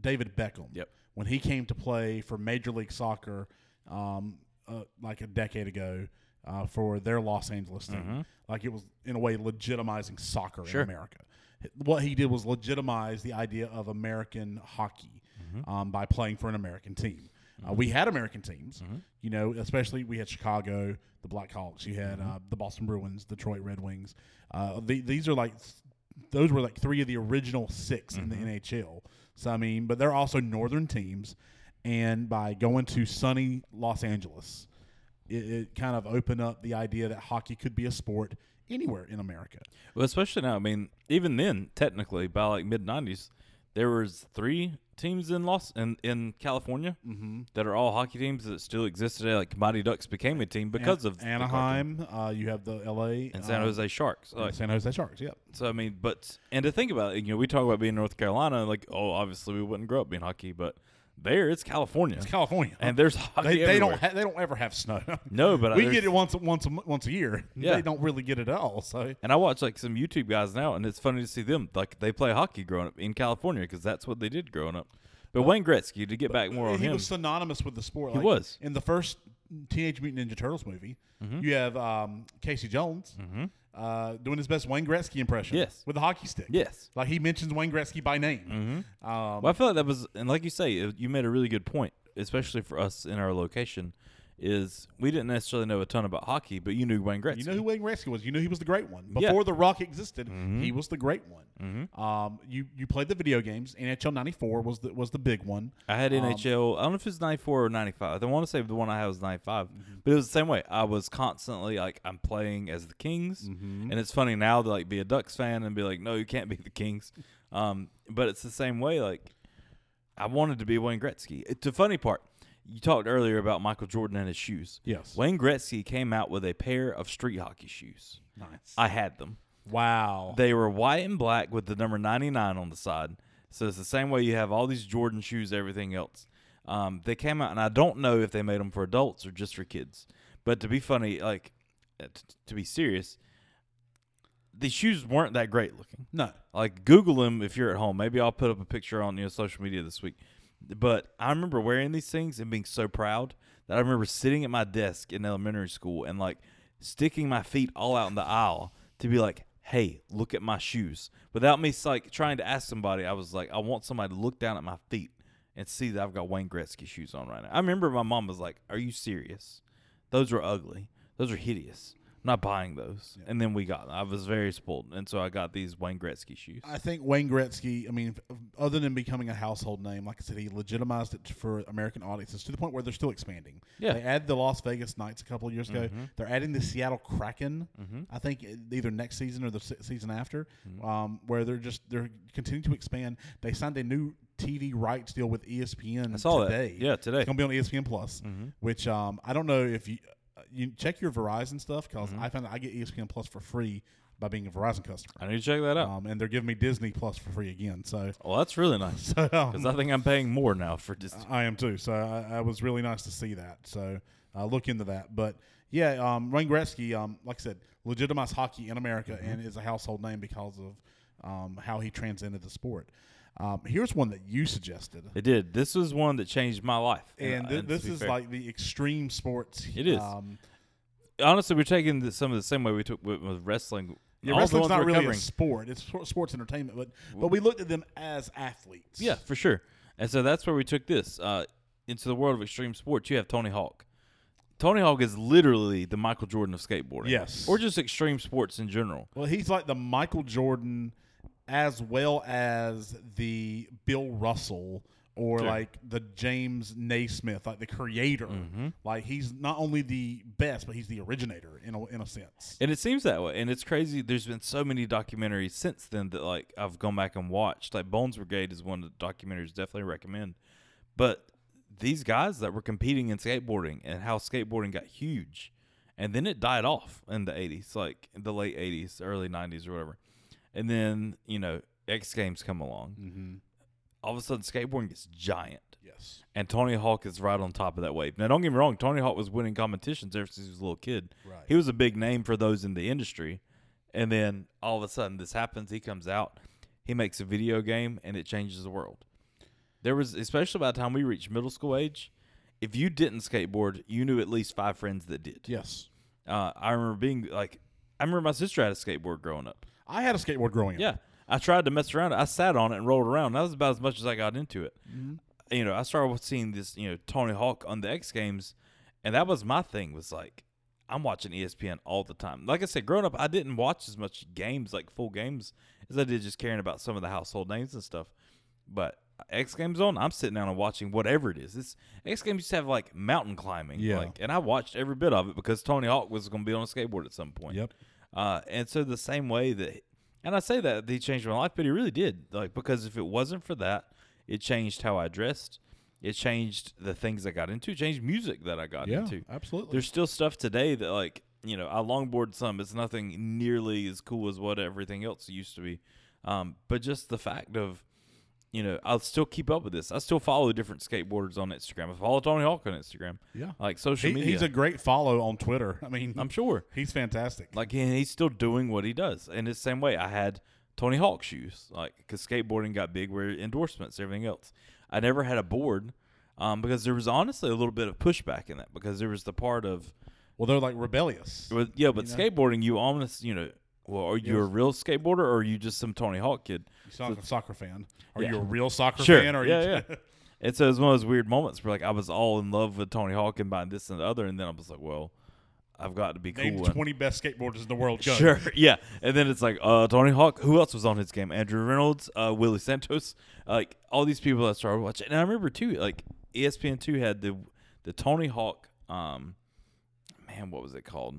David Beckham. Yep. When he came to play for Major League Soccer um, uh, like a decade ago uh, for their Los Angeles team. Mm-hmm. Like it was, in a way, legitimizing soccer sure. in America. What he did was legitimize the idea of American hockey mm-hmm. um, by playing for an American team. Uh, we had American teams, mm-hmm. you know, especially we had Chicago, the Blackhawks, you had mm-hmm. uh, the Boston Bruins, Detroit Red Wings. Uh, the, these are like, those were like three of the original six mm-hmm. in the N H L. So, I mean, but they're also northern teams. And by going to sunny Los Angeles, it, it kind of opened up the idea that hockey could be a sport anywhere in America. Well, especially now, I mean, even then, technically, by like mid nineties, there was three teams in Los in, in California mm-hmm. that are all hockey teams that still exist today. Like Mighty Ducks became a team because An- of Anaheim. Uh, you have the L A and San Jose uh, Sharks. Like, San Jose Sharks, yeah. So I mean, but and to think about it, you know, we talk about being in North Carolina, like oh, obviously we wouldn't grow up being hockey, but there it's California, it's California, and there's hockey. They, they don't ha- they don't ever have snow. No, but we get it once once a, once a year. Yeah. They don't really get it at all. So and I watch like some YouTube guys now, and it's funny to see them like they play hockey growing up in California because that's what they did growing up. But uh, Wayne Gretzky, to get back more on him, he was synonymous with the sport. Like, he was in the first Teenage Mutant Ninja Turtles movie. Mm-hmm. You have um, Casey Jones. Mm-hmm. Uh, doing his best Wayne Gretzky impression. Yes. With a hockey stick. Yes. Like he mentions Wayne Gretzky by name. Mm-hmm. Um, well, I feel like that was, and like you say, it, you made a really good point, especially for us in our location, is we didn't necessarily know a ton about hockey, but you knew Wayne Gretzky. You know who Wayne Gretzky was. You knew he was the great one. Before yeah. The Rock existed, mm-hmm. he was the great one. Mm-hmm. Um, you you played the video games. N H L ninety-four was the, was the big one. I had um, N H L, I don't know if it was ninety-four or ninety-five. I want to say the one I had was ninety-five, mm-hmm. but it was the same way. I was constantly like, I'm playing as the Kings, mm-hmm. and it's funny now to like be a Ducks fan and be like, no, you can't be the Kings. Um, but it's the same way. Like I wanted to be Wayne Gretzky. It's the funny part. You talked earlier about Michael Jordan and his shoes. Yes. Wayne Gretzky came out with a pair of street hockey shoes. Nice. I had them. Wow. They were white and black with the number ninety-nine on the side. So it's the same way you have all these Jordan shoes, everything else. Um, they came out, and I don't know if they made them for adults or just for kids. But to be funny, like, t- to be serious, the shoes weren't that great looking. No. Like, Google them if you're at home. Maybe I'll put up a picture on, you know, social media this week. But I remember wearing these things and being so proud that I remember sitting at my desk in elementary school and, like, sticking my feet all out in the aisle to be like, hey, look at my shoes. Without me, like, trying to ask somebody, I was like, I want somebody to look down at my feet and see that I've got Wayne Gretzky shoes on right now. I remember my mom was like, are you serious? Those are ugly. Those are hideous. I'm not buying those. Yeah. And then we got them. I was very spoiled, and so I got these Wayne Gretzky shoes. I think Wayne Gretzky, I mean, other than becoming a household name, like I said, he legitimized it for American audiences to the point where they're still expanding. Yeah. They add the Las Vegas Knights a couple of years mm-hmm. ago. They're adding the Seattle Kraken, mm-hmm. I think, either next season or the se- season after, mm-hmm. um, where they're just they're continuing to expand. They signed a new T V rights deal with E S P N I saw today. That. Yeah, today. It's going to be on E S P N Plus, mm-hmm. which um, I don't know if you – you check your Verizon stuff because mm-hmm. I found that I get E S P N Plus for free by being a Verizon customer. I need to check that out. Um, and they're giving me Disney Plus for free again. So, well, that's really nice because so, um, I think I'm paying more now for Disney. I am too. So I, I was really nice to see that. So I uh, look into that. But yeah, um, Wayne Gretzky, um, like I said, legitimized hockey in America mm-hmm. and is a household name because of um, how he transcended the sport. Um, here's one that you suggested. It did. This was one that changed my life. And, uh, th- and this is fair. Like the extreme sports. It is. Um, Honestly, we're taking this some of the same way we took with, with wrestling. Yeah, all wrestling's not really covering. A sport. It's sports entertainment. But, but we looked at them as athletes. Yeah, for sure. And so that's where we took this. Uh, into the world of extreme sports, you have Tony Hawk. Tony Hawk is literally the Michael Jordan of skateboarding. Yes. Or just extreme sports in general. Well, he's like the Michael Jordan as well as the Bill Russell or, sure. like, the James Naismith, like the creator. Mm-hmm. Like, he's not only the best, but he's the originator in a, in a sense. And it seems that way. And it's crazy. There's been so many documentaries since then that, like, I've gone back and watched. Like, Bones Brigade is one of the documentaries definitely recommend. But these guys that were competing in skateboarding and how skateboarding got huge, and then it died off in the eighties, like in the late eighties, early nineties or whatever. And then, you know, X Games come along. Mm-hmm. All of a sudden, skateboarding gets giant. Yes. And Tony Hawk is right on top of that wave. Now, don't get me wrong. Tony Hawk was winning competitions ever since he was a little kid. Right. He was a big name for those in the industry. And then all of a sudden this happens. He comes out. He makes a video game, and it changes the world. There was, especially by the time we reached middle school age, if you didn't skateboard, you knew at least five friends that did. Yes. Uh, I remember being like, I remember my sister had a skateboard growing up. I had a skateboard growing up. Yeah. I tried to mess around. I sat on it and rolled around. That was about as much as I got into it. Mm-hmm. You know, I started seeing this, you know, Tony Hawk on the X Games, and that was my thing, was like, I'm watching E S P N all the time. Like I said, growing up, I didn't watch as much games, like full games, as I did just caring about some of the household names and stuff. But X Games on, I'm sitting down and watching whatever it is. This X Games used to have like mountain climbing. Yeah. Like, and I watched every bit of it because Tony Hawk was going to be on a skateboard at some point. Yep. Uh, and so the same way that, and I say that he changed my life, but he really did. Like, because if it wasn't for that, it changed how I dressed. It changed the things I got into. It changed music that I got yeah, into. Yeah, absolutely. There's still stuff today that, like, you know, I longboard some. It's nothing nearly as cool as what everything else used to be. Um, but just the fact of, you know, I'll still keep up with this. I still follow different skateboarders on Instagram. I follow Tony Hawk on Instagram. Yeah. Like, social he, media. He's a great follow on Twitter. I mean, I'm sure. He's fantastic. Like, and he's still doing what he does. And it's the same way I had Tony Hawk shoes, like, because skateboarding got big where endorsements, everything else. I never had a board um, because there was honestly a little bit of pushback in that because there was the part of. Well, they're like rebellious. Was, yeah, but you skateboarding, know? you almost, you know. Well, are you yes. a real skateboarder, or are you just some Tony Hawk kid? You sound so, like a soccer fan. Are yeah. you a real soccer sure. fan? Or yeah, you yeah. And so it was one of those weird moments where, like, I was all in love with Tony Hawk and buying this and the other, and then I was like, well, I've got to be Name cool. Name twenty and, best skateboarders in the world. Go. Sure, yeah. And then it's like, uh, Tony Hawk, who else was on his game? Andrew Reynolds, uh, Willie Santos, like, all these people I started watching. And I remember, too, like, E S P N two had the the Tony Hawk, um, man, what was it called?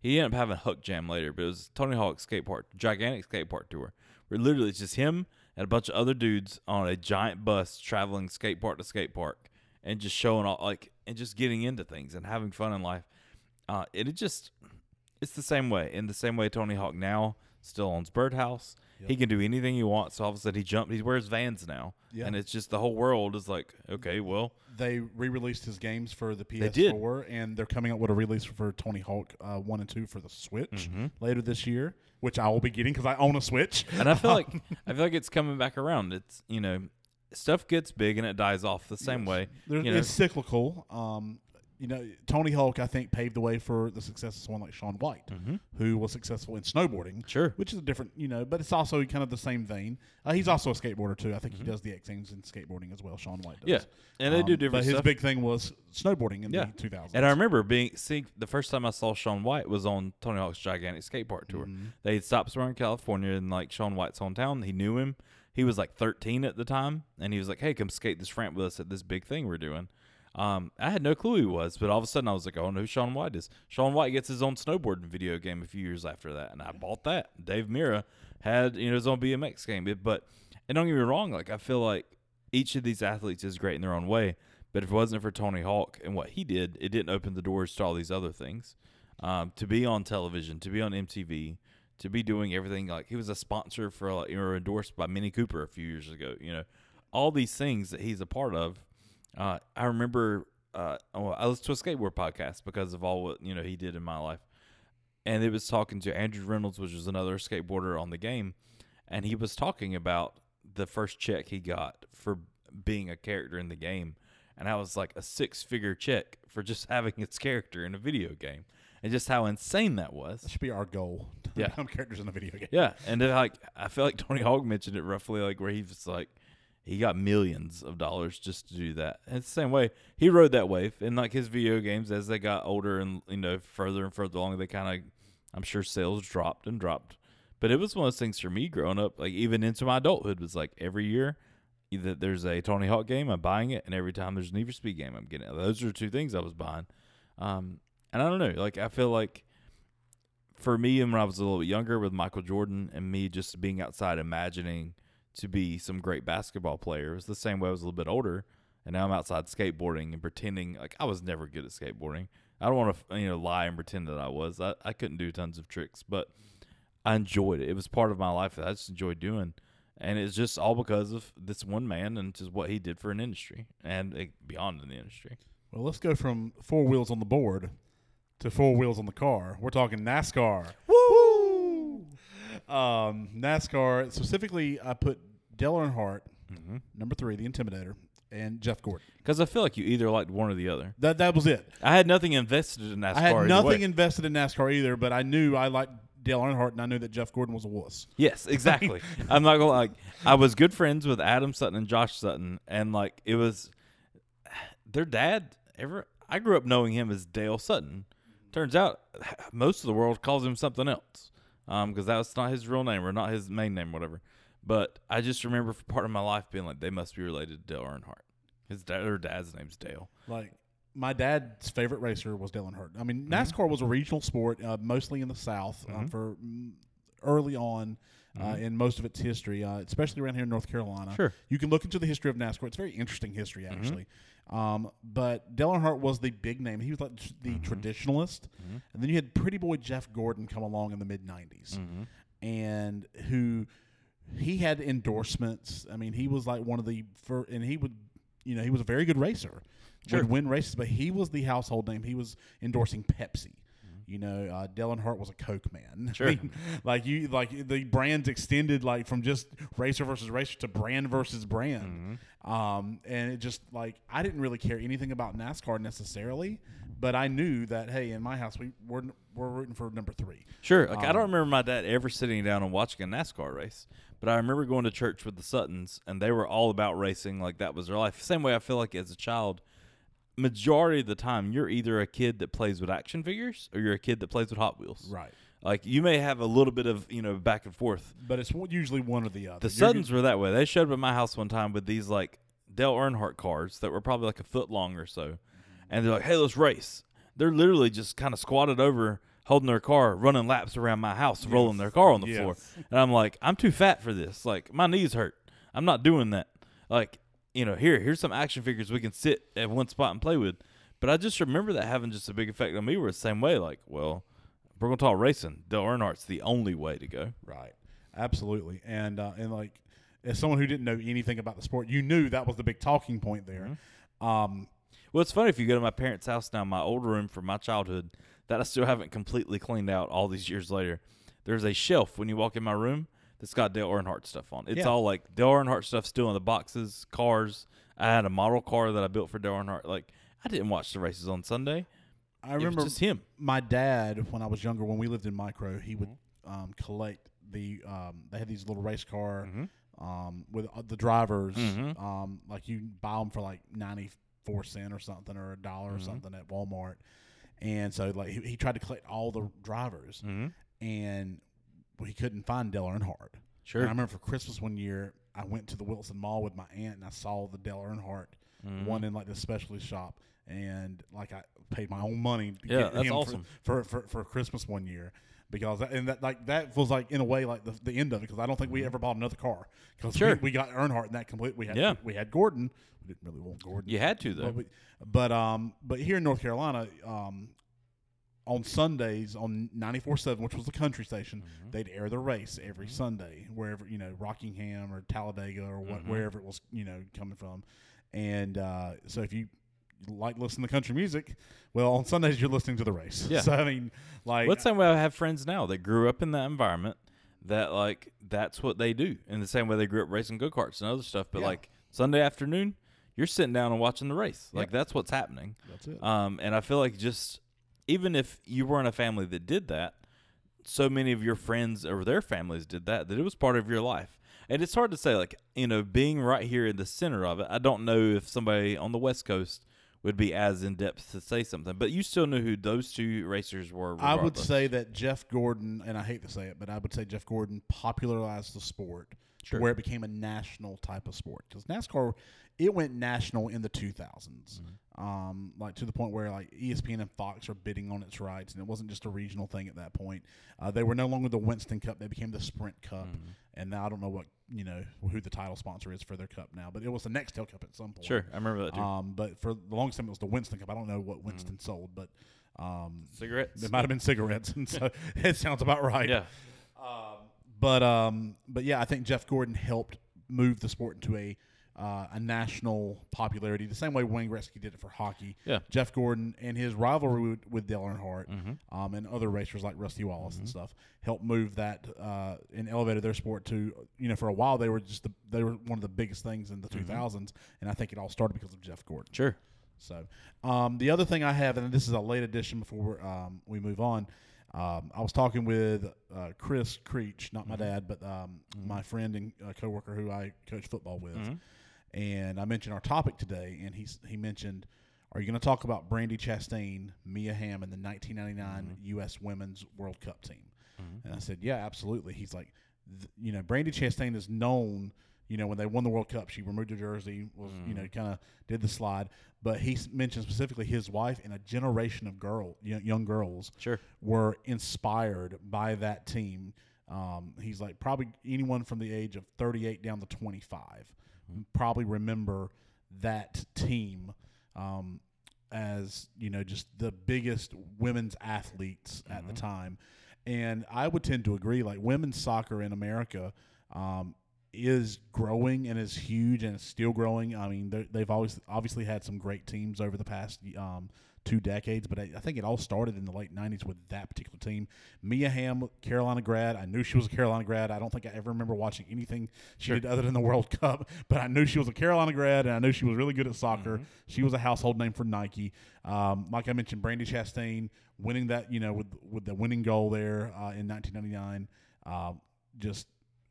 He ended up having Huck Jam later, but it was Tony Hawk skate park, gigantic skate park tour, where literally it's just him and a bunch of other dudes on a giant bus traveling skate park to skate park and just showing all, like, and just getting into things and having fun in life. Uh, it, it just, it's the same way. In the same way Tony Hawk now still owns Birdhouse. Yep. He can do anything he wants. So all of a sudden he jumped. He wears Vans now. Yep. And it's just the whole world is like, okay, well. They re-released his games for the P S four, and they're coming out with a release for Tony Hawk uh, one and two for the Switch mm-hmm. later this year, which I will be getting because I own a Switch. And I feel like I feel like it's coming back around. It's, you know, stuff gets big and it dies off the same yes. way. There, you know, it's cyclical. Um, you know, Tony Hawk, I think, paved the way for the success of someone like Shaun White, mm-hmm. who was successful in snowboarding. Sure. Which is a different, you know, but it's also kind of the same vein. Uh, he's also a skateboarder, too. I think mm-hmm. he does the X Games in skateboarding as well. Shaun White does. Yeah. And um, they do different but stuff. But his big thing was snowboarding in yeah. the two thousands. And I remember being, seeing the first time I saw Shaun White was on Tony Hawk's gigantic skate park tour. Mm-hmm. They had stopped somewhere in California in, like, Shaun White's hometown. He knew him. He was, like, thirteen at the time. And he was like, hey, come skate this ramp with us at this big thing we're doing. Um, I had no clue he was, but all of a sudden I was like, oh, I know who Shaun White is. Shaun White gets his own snowboarding video game a few years after that, and I bought that. Dave Mira had, you know, his own B M X game. It, but, and don't get me wrong, like, I feel like each of these athletes is great in their own way, but if it wasn't for Tony Hawk and what he did, it didn't open the doors to all these other things. Um, to be on television, to be on M T V, to be doing everything, like, he was a sponsor for, like, you know, endorsed by Minnie Cooper a few years ago, you know, all these things that he's a part of. Uh, I remember uh, I listened to a skateboard podcast because of all what, you know, he did in my life. And it was talking to Andrew Reynolds, which was another skateboarder on the game. And he was talking about the first check he got for being a character in the game. And that was like a six-figure check for just having his character in a video game. And just how insane that was. That should be our goal. Yeah. Become characters in the video game. Yeah. And then, like, I feel like Tony Hawk mentioned it roughly, like, where he was like, he got millions of dollars just to do that. And it's the same way. He rode that wave. And, like, his video games, as they got older and, you know, further and further along, they kind of, I'm sure, sales dropped and dropped. But it was one of those things for me growing up, like, even into my adulthood, was like every year either there's a Tony Hawk game, I'm buying it, and every time there's an Need for Speed game, I'm getting it. Those are two things I was buying. Um, and I don't know. Like, I feel like for me, when I was a little bit younger with Michael Jordan and me just being outside imagining – to be some great basketball player. It was the same way I was a little bit older, and now I'm outside skateboarding and pretending like I was never good at skateboarding. I don't want to, you know, lie and pretend that I was. I, I couldn't do tons of tricks, but I enjoyed it. It was part of my life that I just enjoyed doing. And it's just all because of this one man and just what he did for an industry and beyond in the industry. Well, let's go from four wheels on the board to four wheels on the car. We're talking NASCAR. Woo! Um, NASCAR, specifically, I put Dale Earnhardt, mm-hmm. number three, the Intimidator, and Jeff Gordon. Because I feel like you either liked one or the other. That that was it. I had nothing invested in NASCAR. I had nothing invested in NASCAR either, but I knew I liked Dale Earnhardt, and I knew that Jeff Gordon was a wuss. Yes, exactly. I'm not gonna like. I was good friends with Adam Sutton and Josh Sutton, and like it was their dad. Ever I grew up knowing him as Dale Sutton. Turns out most of the world calls him something else, um, because that's not his real name or not his main name, whatever. But I just remember for part of my life being like, they must be related to Dale Earnhardt. His dad, her dad's name's Dale. Like my dad's favorite racer was Dale Earnhardt. I mean, NASCAR mm-hmm. was a regional sport, uh, mostly in the South mm-hmm. um, for early on mm-hmm. uh, in most of its history, uh, especially around here in North Carolina. Sure. You can look into the history of NASCAR. It's a very interesting history, actually. Mm-hmm. Um, but Dale Earnhardt was the big name. He was like the mm-hmm. traditionalist. Mm-hmm. And then you had Pretty Boy Jeff Gordon come along in the mid nineties mm-hmm. and who he had endorsements. I mean, he was like one of the first, and he would, you know, he was a very good racer. Sure. Would win races, but he was the household name. He was endorsing Pepsi. Mm-hmm. You know, uh, Dale Earnhardt was a Coke man. Sure. I mean, like you, like the brands extended like from just racer versus racer to brand versus brand. Mm-hmm. Um, and it just like I didn't really care anything about NASCAR necessarily, but I knew that hey, in my house we we're we're rooting for number three. Sure. Like um, I don't remember my dad ever sitting down and watching a NASCAR race. But I remember going to church with the Suttons, and they were all about racing. Like, that was their life. Same way I feel like as a child, majority of the time, you're either a kid that plays with action figures or you're a kid that plays with Hot Wheels. Right. Like, you may have a little bit of, you know, back and forth. But it's usually one or the other. The you're Suttons g- were that way. They showed up at my house one time with these, like, Dale Earnhardt cars that were probably like a foot long or so. And they're like, hey, let's race. They're literally just kind of squatted over, holding their car, running laps around my house, yes. rolling their car on the yes. floor. And I'm like, I'm too fat for this. Like, my knees hurt. I'm not doing that. Like, you know, here, here's some action figures we can sit at one spot and play with. But I just remember that having just a big effect on me. We're the same way. Like, well, we're going to talk racing. Dale Earnhardt's the only way to go. Right. Absolutely. And, uh, and like, as someone who didn't know anything about the sport, you knew that was the big talking point there. Mm-hmm. Um, well, it's funny if you go to my parents' house now, my old room from my childhood, that I still haven't completely cleaned out all these years later. There's a shelf when you walk in my room that's got Dale Earnhardt stuff on. It's yeah. all like Dale Earnhardt stuff still in the boxes, cars. I had a model car that I built for Dale Earnhardt. Like, I didn't watch the races on Sunday. I it remember was just him. My dad, when I was younger, when we lived in Micro, he would um, collect the um, – they had these little race car mm-hmm. um, with the drivers. Mm-hmm. Um, like, you buy them for like ninety-four cents or something or a dollar mm-hmm. or something at Walmart. And so, like, he, he tried to collect all the drivers, mm-hmm. and he couldn't find Dale Earnhardt. Sure. And I remember for Christmas one year, I went to the Wilson Mall with my aunt, and I saw the Dale Earnhardt mm-hmm. one in, like, the specialty shop. And, like, I paid my own money to yeah, get that's him awesome. for, for, for, for Christmas one year. Because that, and that like that was like in a way like the, the end of it because I don't think we ever bought another car because sure. we, we got Earnhardt and that complete we had yeah. we had Gordon we didn't really want Gordon you had to though but, we, but um but here in North Carolina um on Sundays on ninety-four point seven which was the country station mm-hmm. they'd air the race every mm-hmm. Sunday wherever you know Rockingham or Talladega or what, mm-hmm. wherever it was you know coming from and uh, so if you like listening to country music, well, on Sundays you're listening to the race. Yeah. So I mean, like, what's well, the same way I have friends now that grew up in that environment that like that's what they do. In the same way they grew up racing go karts and other stuff, but yeah. like Sunday afternoon, you're sitting down and watching the race. Like yeah. that's what's happening. That's it. Um, and I feel like just even if you weren't a family that did that, so many of your friends or their families did that that it was part of your life. And it's hard to say, like you know, being right here in the center of it. I don't know if somebody on the West Coast would be as in-depth to say something. But you still knew who those two racers were regardless. I would say that Jeff Gordon, and I hate to say it, but I would say Jeff Gordon popularized the sport sure. to where it became a national type of sport. Because NASCAR, it went national in the two thousands, mm-hmm. um, like to the point where like E S P N and Fox are bidding on its rights, and it wasn't just a regional thing at that point. Uh, they were no longer the Winston Cup. They became the Sprint Cup. Mm-hmm. And now I don't know what you know who the title sponsor is for their cup now, but it was the Nextel Cup at some point. Sure, I remember that too. Um, but for the longest time, it was the Winston Cup. I don't know what Winston mm-hmm. sold, but um, cigarettes. It might have been cigarettes, and so it sounds about right. Yeah. Um, But um, but yeah, I think Jeff Gordon helped move the sport into a uh, a national popularity, the same way Wayne Gretzky did it for hockey. Yeah. Jeff Gordon and his rivalry with, with Dale Earnhardt mm-hmm. um, and other racers like Rusty Wallace mm-hmm. and stuff helped move that uh, and elevated their sport to, you know, for a while they were just the, they were one of the biggest things in the mm-hmm. two thousands, and I think it all started because of Jeff Gordon. Sure. So um, the other thing I have, and this is a late edition before um, we move on, Um, I was talking with uh, Chris Creech, not my mm-hmm. dad, but um, mm-hmm. my friend and uh, coworker who I coach football with, mm-hmm. and I mentioned our topic today, and he he mentioned, "Are you going to talk about Brandi Chastain, Mia Hamm, and the nineteen ninety-nine mm-hmm. U S Women's World Cup team?" Mm-hmm. And I said, "Yeah, absolutely." He's like, th- "You know, Brandi Chastain is known. You know, when they won the World Cup, she removed her jersey, was mm-hmm. you know, kind of did the slide." But he mentioned specifically his wife and a generation of girl, young girls sure. were inspired by that team. Um, he's like, probably anyone from the age of thirty-eight down to twenty-five mm-hmm. probably remember that team um, as, you know, just the biggest women's athletes mm-hmm. at the time. And I would tend to agree, like, women's soccer in America um, – is growing and is huge and is still growing. I mean, they've always obviously had some great teams over the past um, two decades, but I, I think it all started in the late nineties with that particular team. Mia Hamm, Carolina grad. I knew she was a Carolina grad. I don't think I ever remember watching anything she sure. did other than the World Cup, but I knew she was a Carolina grad, and I knew she was really good at soccer. Mm-hmm. She was a household name for Nike. Um, like I mentioned, Brandi Chastain winning that, you know, with with the winning goal there uh, in nineteen ninety-nine, uh, just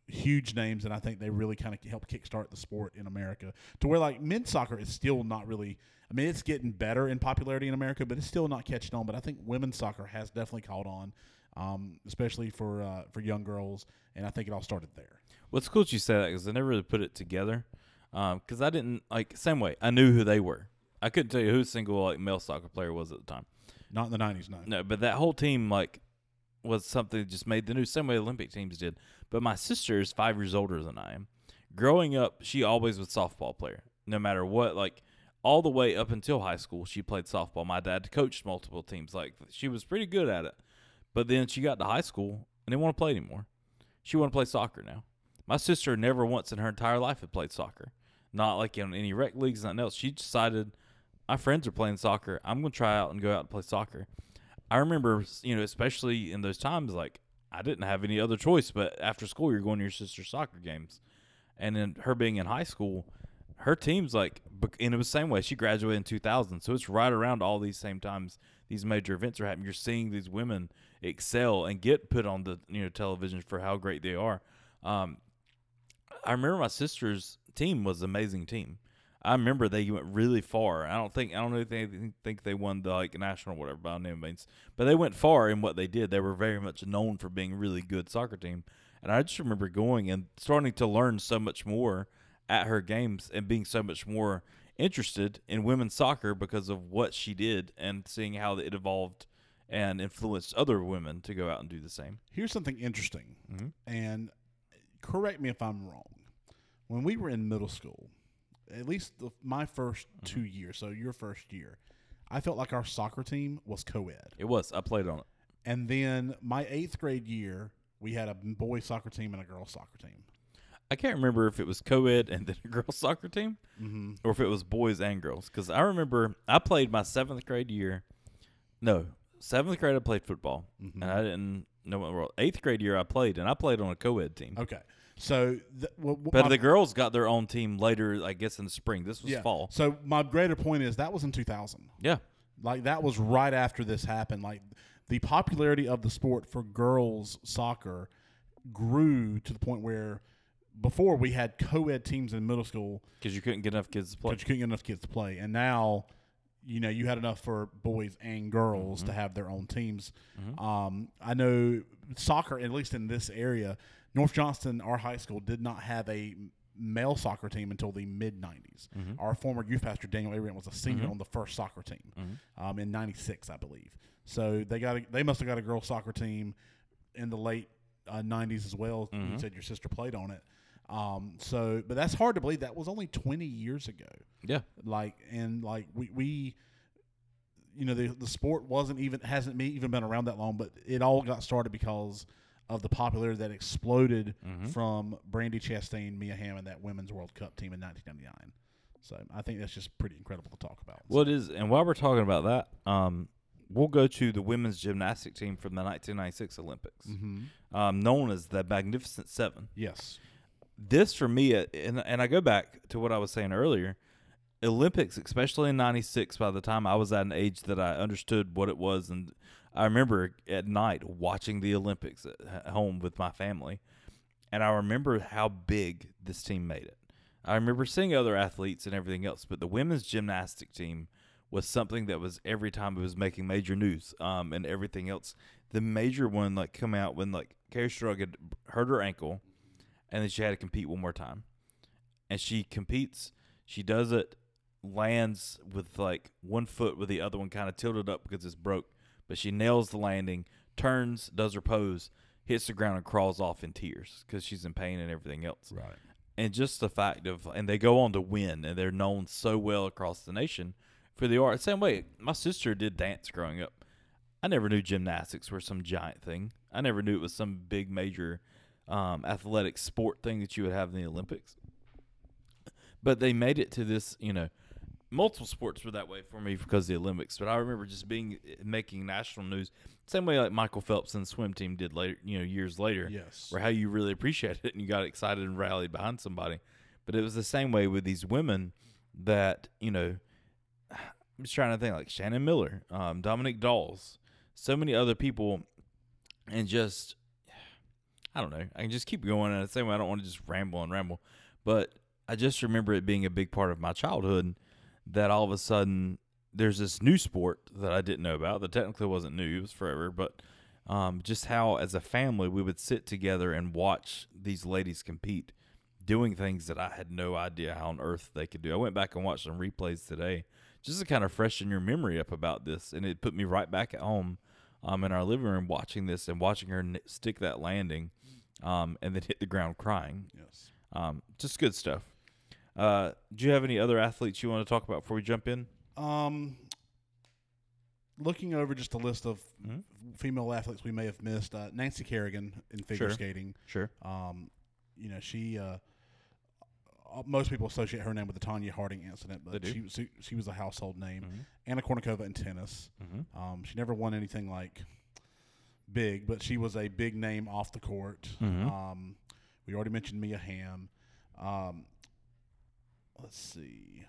huge names, and I think they really kind of helped kickstart the sport in America to where, like, men's soccer is still not really – I mean, it's getting better in popularity in America, but it's still not catching on. But I think women's soccer has definitely caught on, um, especially for uh, for young girls, and I think it all started there. Well, it's cool that you say that because I never really put it together because um, I didn't – like, same way, I knew who they were. I couldn't tell you who a single, like, male soccer player was at the time. Not in the nineties, no. No, but that whole team, like, was something that just made the news, same way Olympic teams did. But my sister is five years older than I am. Growing up, she always was a softball player, no matter what. Like, all the way up until high school, she played softball. My dad coached multiple teams. Like, she was pretty good at it. But then she got to high school and didn't want to play anymore. She wanted to play soccer now. My sister never once in her entire life had played soccer. Not like in any rec leagues, nothing else. She decided, my friends are playing soccer. I'm going to try out and go out and play soccer. I remember, you know, especially in those times, like, I didn't have any other choice, but after school, you're going to your sister's soccer games. And then her being in high school, her team's like, and it was the same way. She graduated in two thousand, so it's right around all these same times these major events are happening. You're seeing these women excel and get put on the, you know, television for how great they are. Um, I remember my sister's team was an amazing team. I remember they went really far. I don't think I don't know if they think they won the, like, national or whatever by any means, but they went far in what they did. They were very much known for being a really good soccer team, and I just remember going and starting to learn so much more at her games and being so much more interested in women's soccer because of what she did and seeing how it evolved and influenced other women to go out and do the same. Here's something interesting, mm-hmm. and correct me if I'm wrong. When we were in middle school, at least the, my first mm-hmm. two years, so your first year, I felt like our soccer team was co-ed. It was. I played on it. And then my eighth grade year, we had a boy soccer team and a girl soccer team. I can't remember if it was co-ed and then a girl soccer team mm-hmm. or if it was boys and girls. Because I remember I played my seventh grade year. No, seventh grade I played football. Mm-hmm. And I didn't know what world. Eighth grade year I played, and I played on a co-ed team. Okay. So, the, well, but my, the girls got their own team later, I guess, in the spring. This was yeah. fall. So my greater point is that was in two thousand. Yeah, like that was right after this happened. Like the popularity of the sport for girls soccer grew to the point where before we had co-ed teams in middle school because you couldn't get enough kids to play. Because you couldn't get enough kids to play, and now you know you had enough for boys and girls mm-hmm. to have their own teams. Mm-hmm. Um, I know soccer, at least in this area. North Johnston, our high school, did not have a male soccer team until the mid-nineties. Mm-hmm. Our former youth pastor, Daniel Arian, was a senior mm-hmm. on the first soccer team mm-hmm. um, in ninety-six, I believe. So they got a, they must have got a girls' soccer team in the late uh, nineties as well. Mm-hmm. You said your sister played on it. Um, so, but that's hard to believe. That was only twenty years ago. Yeah. Like, and like we, we you know, the, the sport wasn't even, hasn't even been around that long, but it all got started because of the popularity that exploded mm-hmm. from Brandi Chastain, Mia Hamm, and that Women's World Cup team in nineteen ninety-nine. So I think that's just pretty incredible to talk about. Well, so. It is. And while we're talking about that, um, we'll go to the women's gymnastic team from the nineteen ninety-six Olympics, mm-hmm. um, known as the Magnificent Seven. Yes. This, for me, and, and I go back to what I was saying earlier, Olympics, especially in ninety-six, by the time I was at an age that I understood what it was, and I remember at night watching the Olympics at home with my family, and I remember how big this team made it. I remember seeing other athletes and everything else, but the women's gymnastic team was something that was every time it was making major news um, and everything else. The major one like come out when like Carrie Strug had hurt her ankle, and then she had to compete one more time. And she competes, she does it, lands with like one foot with the other one kind of tilted up because it's broke, but she nails the landing, turns, does her pose, hits the ground, and crawls off in tears because she's in pain and everything else. Right. And just the fact of, and they go on to win, and they're known so well across the nation for the art. Same way, my sister did dance growing up. I never knew gymnastics were some giant thing. I never knew it was some big major um, athletic sport thing that you would have in the Olympics. But they made it to this, you know, multiple sports were that way for me because of the Olympics. But I remember just being making national news, same way like Michael Phelps and the swim team did later, you know, years later. Yes, or how you really appreciated it and you got excited and rallied behind somebody. But it was the same way with these women that, you know, I'm just trying to think like Shannon Miller, um, Dominique Dawes, so many other people, and just I don't know. I can just keep going, and the same way I don't want to just ramble and ramble, but I just remember it being a big part of my childhood. That all of a sudden there's this new sport that I didn't know about that technically wasn't new, it was forever, but um, just how as a family we would sit together and watch these ladies compete, doing things that I had no idea how on earth they could do. I went back and watched some replays today just to kind of freshen your memory up about this, and it put me right back at home um, in our living room watching this and watching her stick that landing um, and then hit the ground crying. Yes, um, just good stuff. Uh, do you have any other athletes you want to talk about before we jump in? Um, looking over just a list of mm-hmm. female athletes we may have missed, uh, Nancy Kerrigan in figure sure. skating. Sure. Um, you know, she, uh, most people associate her name with the Tanya Harding incident, but she, she, she was a household name. Mm-hmm. Anna Kournikova in tennis. Mm-hmm. Um, she never won anything like big, but she was a big name off the court. Mm-hmm. Um, we already mentioned Mia Hamm. Um, Let's see.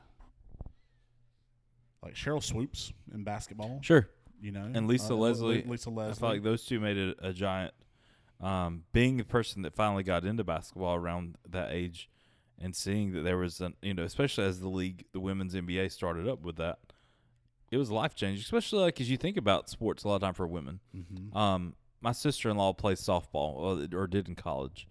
Like Cheryl Swoops in basketball. Sure. You know. And Lisa uh, Leslie. Lisa Leslie. I feel like those two made it a giant. Um, being the person that finally got into basketball around that age and seeing that there was, an, you know, especially as the league, the women's N B A started up with that, it was life-changing, especially like as you think about sports a lot of time for women. Mm-hmm. Um, my sister-in-law plays softball or, or did in college.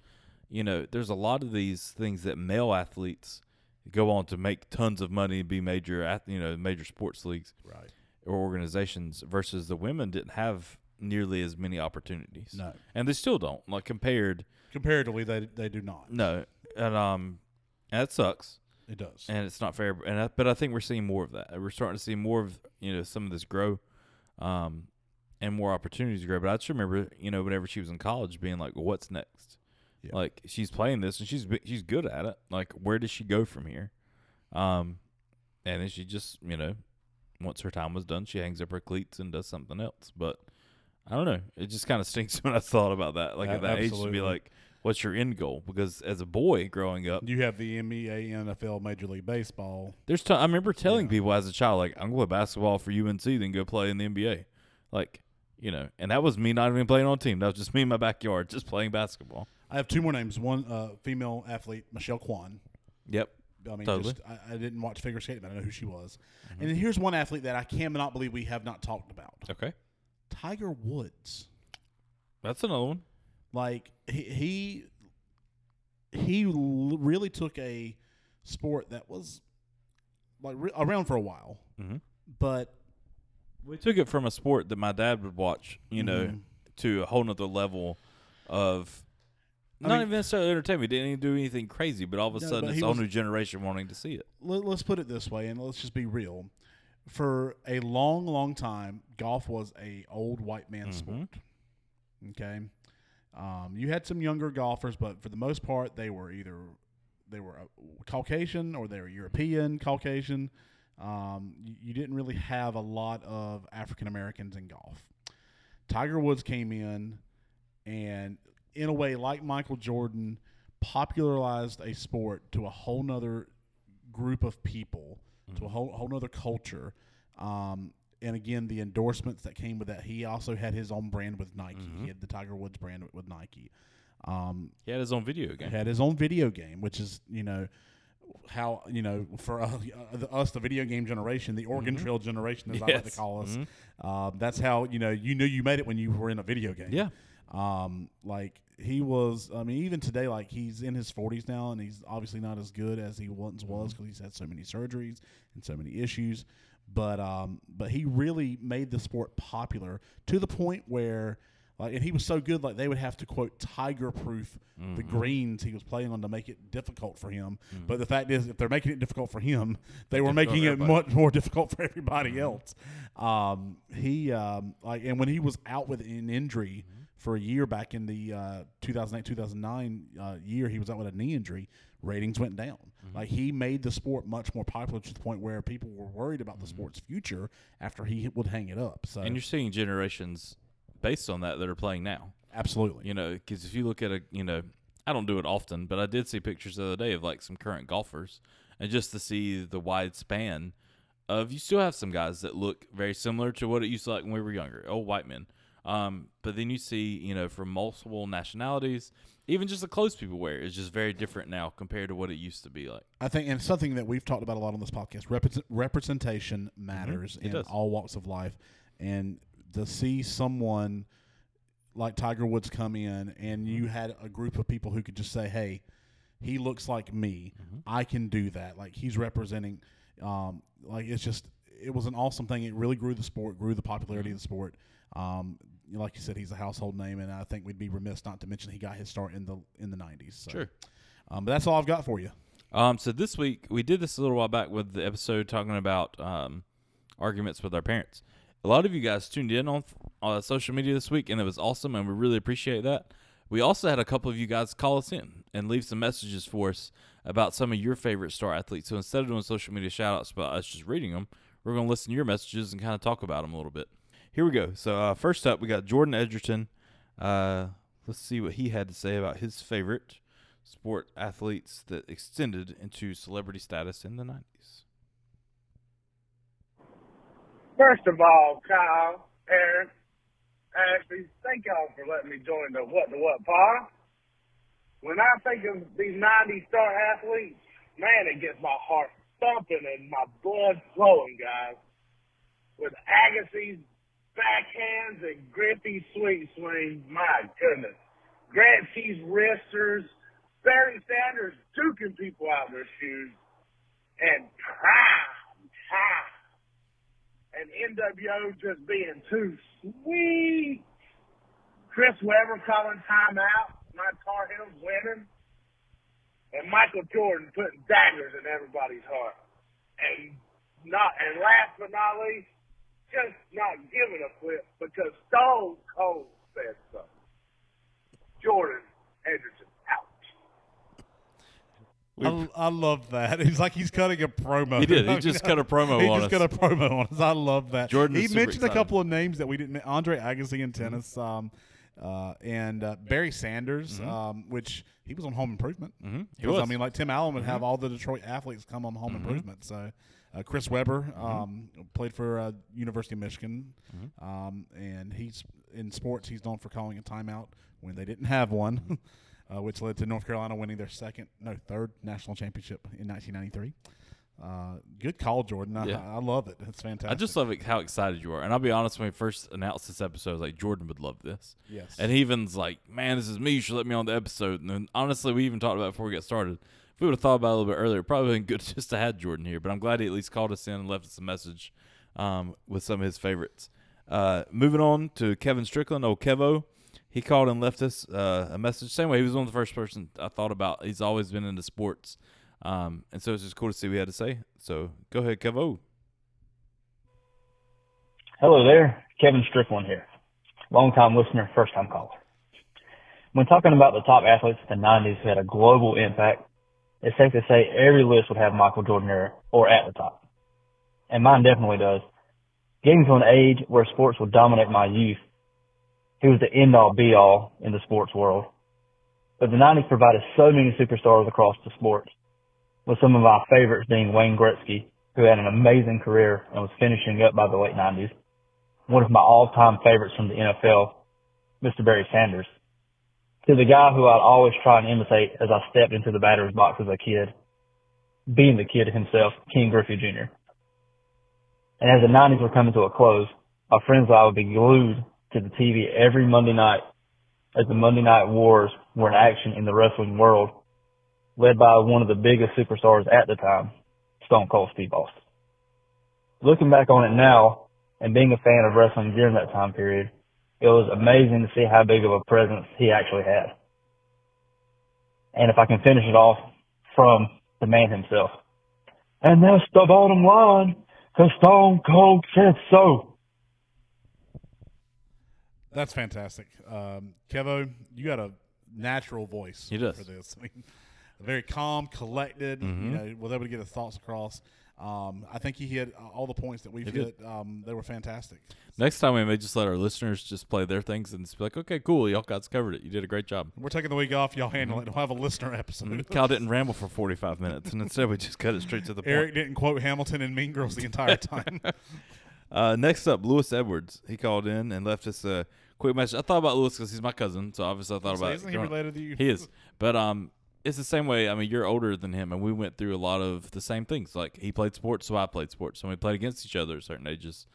You know, there's a lot of these things that male athletes – go on to make tons of money and be major, you know, major sports leagues right. or organizations versus the women didn't have nearly as many opportunities. No. And they still don't. Like compared. Comparatively, they they do not. No. And um, and that sucks. It does. And it's not fair. And I, But I think we're seeing more of that. We're starting to see more of, you know, some of this grow um, and more opportunities grow. But I just remember, you know, whenever she was in college being like, well, what's next? Yeah. Like, she's playing this, and she's she's good at it. Like, where does she go from here? Um, and then she just, you know, once her time was done, she hangs up her cleats and does something else. But I don't know. It just kind of stinks when I thought about that. Like, at that Absolutely. Age, to be like, what's your end goal? Because as a boy growing up. You have the N B A, N F L, Major League Baseball. There's t- I remember telling yeah. people as a child, like, I'm going to play basketball for U N C, then go play in the N B A. Like, you know, and that was me not even playing on a team. That was just me in my backyard, just playing basketball. I have two more names. One uh, female athlete, Michelle Kwan. Yep. I mean, totally. just, I, I didn't watch figure skating, but I know who she was. Mm-hmm. And then here's one athlete that I cannot believe we have not talked about. Okay. Tiger Woods. That's another one. Like, he he, he l- really took a sport that was like re- around for a while. Mm-hmm. But we took it from a sport that my dad would watch, you mm-hmm. know, to a whole nother level of – I Not mean, even necessarily entertainment. He didn't do anything crazy, but all of a no, sudden it's a whole was, new generation wanting to see it. Let, let's put it this way, and let's just be real. For a long, long time, golf was a old white man mm-hmm. sport. Okay? Um, you had some younger golfers, but for the most part, they were either they were Caucasian or they were European Caucasian. Um, you, you didn't really have a lot of African Americans in golf. Tiger Woods came in and, in a way, like Michael Jordan, popularized a sport to a whole nother group of people, mm-hmm. to a whole whole nother culture. Um, and again, the endorsements that came with that. He also had his own brand with Nike. Mm-hmm. He had the Tiger Woods brand with, with Nike. Um, he had his own video game. He had his own video game, which is, you know, how, you know, for uh, the, us, the video game generation, the Oregon mm-hmm. Trail generation, as yes. I like to call us, mm-hmm. um, that's how, you know, you knew you made it when you were in a video game. Yeah. Um, like, he was, I mean, even today, like, he's in his forties now, and he's obviously not as good as he once was because he's had so many surgeries and so many issues. But um, but he really made the sport popular to the point where, like, and he was so good, like, they would have to, quote, tiger-proof mm-hmm. the greens he was playing on to make it difficult for him. Mm-hmm. But the fact is, if they're making it difficult for him, they were making it much more difficult for everybody mm-hmm. else. Um, he, um, like, and when he was out with an injury mm-hmm. for a year back in the uh, two thousand eight two thousand nine uh, year, he was out with a knee injury, ratings went down. Mm-hmm. Like, he made the sport much more popular to the point where people were worried about mm-hmm. the sport's future after he would hang it up. So, and you're seeing generations based on that that are playing now. Absolutely. You know, because if you look at a, you know, I don't do it often, but I did see pictures the other day of, like, some current golfers, and just to see the wide span of, you still have some guys that look very similar to what it used to like when we were younger, old white men. Um, but then you see, you know, from multiple nationalities, even just the clothes people wear is just very different now compared to what it used to be like. I think, and something that we've talked about a lot on this podcast, represent, representation matters mm-hmm. in does. all walks of life. And to see someone like Tiger Woods come in, and you had a group of people who could just say, hey, he looks like me. Mm-hmm. I can do that. Like, he's representing, um, like, it's just, it was an awesome thing. It really grew the sport, grew the popularity mm-hmm. of the sport. Um, Like you said, he's a household name, and I think we'd be remiss not to mention he got his start in the in the nineties. So. Sure. Um, but that's all I've got for you. Um, so this week, we did this a little while back with the episode talking about um, arguments with our parents. A lot of you guys tuned in on, on social media this week, and it was awesome, and we really appreciate that. We also had a couple of you guys call us in and leave some messages for us about some of your favorite star athletes. So instead of doing social media shout-outs about us just reading them, we're going to listen to your messages and kind of talk about them a little bit. Here we go. So uh, first up, we got Jordan Edgerton. Uh, let's see what he had to say about his favorite sport athletes that extended into celebrity status in the nineties. First of all, Kyle, Aaron, Ashby, thank y'all for letting me join the What the What pod. When I think of these nineties star athletes, man, it gets my heart thumping and my blood flowing, guys. With Agassiz, backhands and Griffey's sweet swing, my goodness. Grant T's wristers, Barry Sanders duking people out of their shoes, and prime time. And N W O just being too sweet. Chris Webber calling timeout, my Tar Heels winning, and Michael Jordan putting daggers in everybody's heart. And not, and last but not least, just not giving a flip because Stone Cold said so. Jordan Edgerton out. I, I love that. It's like he's cutting a promo. He did. He just cut a promo he on us. He just cut a promo on us. I love that. Jordan. He mentioned excited. a couple of names that we didn't. Andre Agassi in tennis, mm-hmm. um, uh, and uh, Barry Sanders, mm-hmm. um, which he was on Home Improvement. Mm-hmm. He was. I mean, like Tim Allen would mm-hmm. have all the Detroit athletes come on Home mm-hmm. Improvement. So. Uh, Chris Webber um, mm-hmm. played for uh, University of Michigan, mm-hmm. um, and he's in sports. He's known for calling a timeout when they didn't have one, uh, which led to North Carolina winning their second, no, third national championship in nineteen ninety-three. Uh, good call, Jordan. I, yeah. I, I love it. It's fantastic. I just love it, how excited you are. And I'll be honest, when we first announced this episode, I was like, Jordan would love this. Yes. And Evan's like, man, this is me. You should let me on the episode. And then, honestly, we even talked about it before we got started. If we would have thought about it a little bit earlier, it probably been good just to have Jordan here. But I'm glad he at least called us in and left us a message um, with some of his favorites. Uh, moving on to Kevin Strickland, old Kevo. He called and left us uh, a message. Same way, he was one of the first person I thought about. He's always been into sports. Um, and so it's just cool to see what he had to say. So go ahead, Kevo. Hello there. Kevin Strickland here. Long-time listener, first-time caller. When talking about the top athletes in the nineties who had a global impact, it's safe to say every list would have Michael Jordan there or at the top. And mine definitely does. Getting to an age where sports will dominate my youth, he was the end-all, be-all in the sports world. But the nineties provided so many superstars across the sports, with some of my favorites being Wayne Gretzky, who had an amazing career and was finishing up by the late nineties. One of my all-time favorites from the N F L, Mister Barry Sanders. To the guy who I'd always try and imitate as I stepped into the batter's box as a kid, being the kid himself, Ken Griffey Junior And as the nineties were coming to a close, my friends and I would be glued to the T V every Monday night as the Monday Night Wars were in action in the wrestling world, led by one of the biggest superstars at the time, Stone Cold Steve Austin. Looking back on it now and being a fan of wrestling during that time period, it was amazing to see how big of a presence he actually had. And if I can finish it off from the man himself. And that's the bottom line, because Stone Cold said so. That's fantastic. Um, Kevo, you got a natural voice he does. for this. I mean, very calm, collected, mm-hmm. you know, was able to get his thoughts across. Um, I think he hit all the points that we've it hit. Um, they were fantastic. Next time we may just let our listeners just play their things and just be like, okay, cool, y'all guys covered it. You did a great job. We're taking the week off. Y'all handle mm-hmm. it. We'll have a listener episode. Mm-hmm. Kyle didn't ramble for forty-five minutes, and instead we just cut it straight to the point. Eric didn't quote Hamilton and Mean Girls the entire time. uh, next up, Lewis Edwards. He called in and left us a quick message. I thought about Lewis because he's my cousin, so obviously I thought so about isn't it. Isn't he related to you? He is. But um. It's the same way. I mean, you're older than him, and we went through a lot of the same things. Like, he played sports, so I played sports. So we played against each other at certain ages.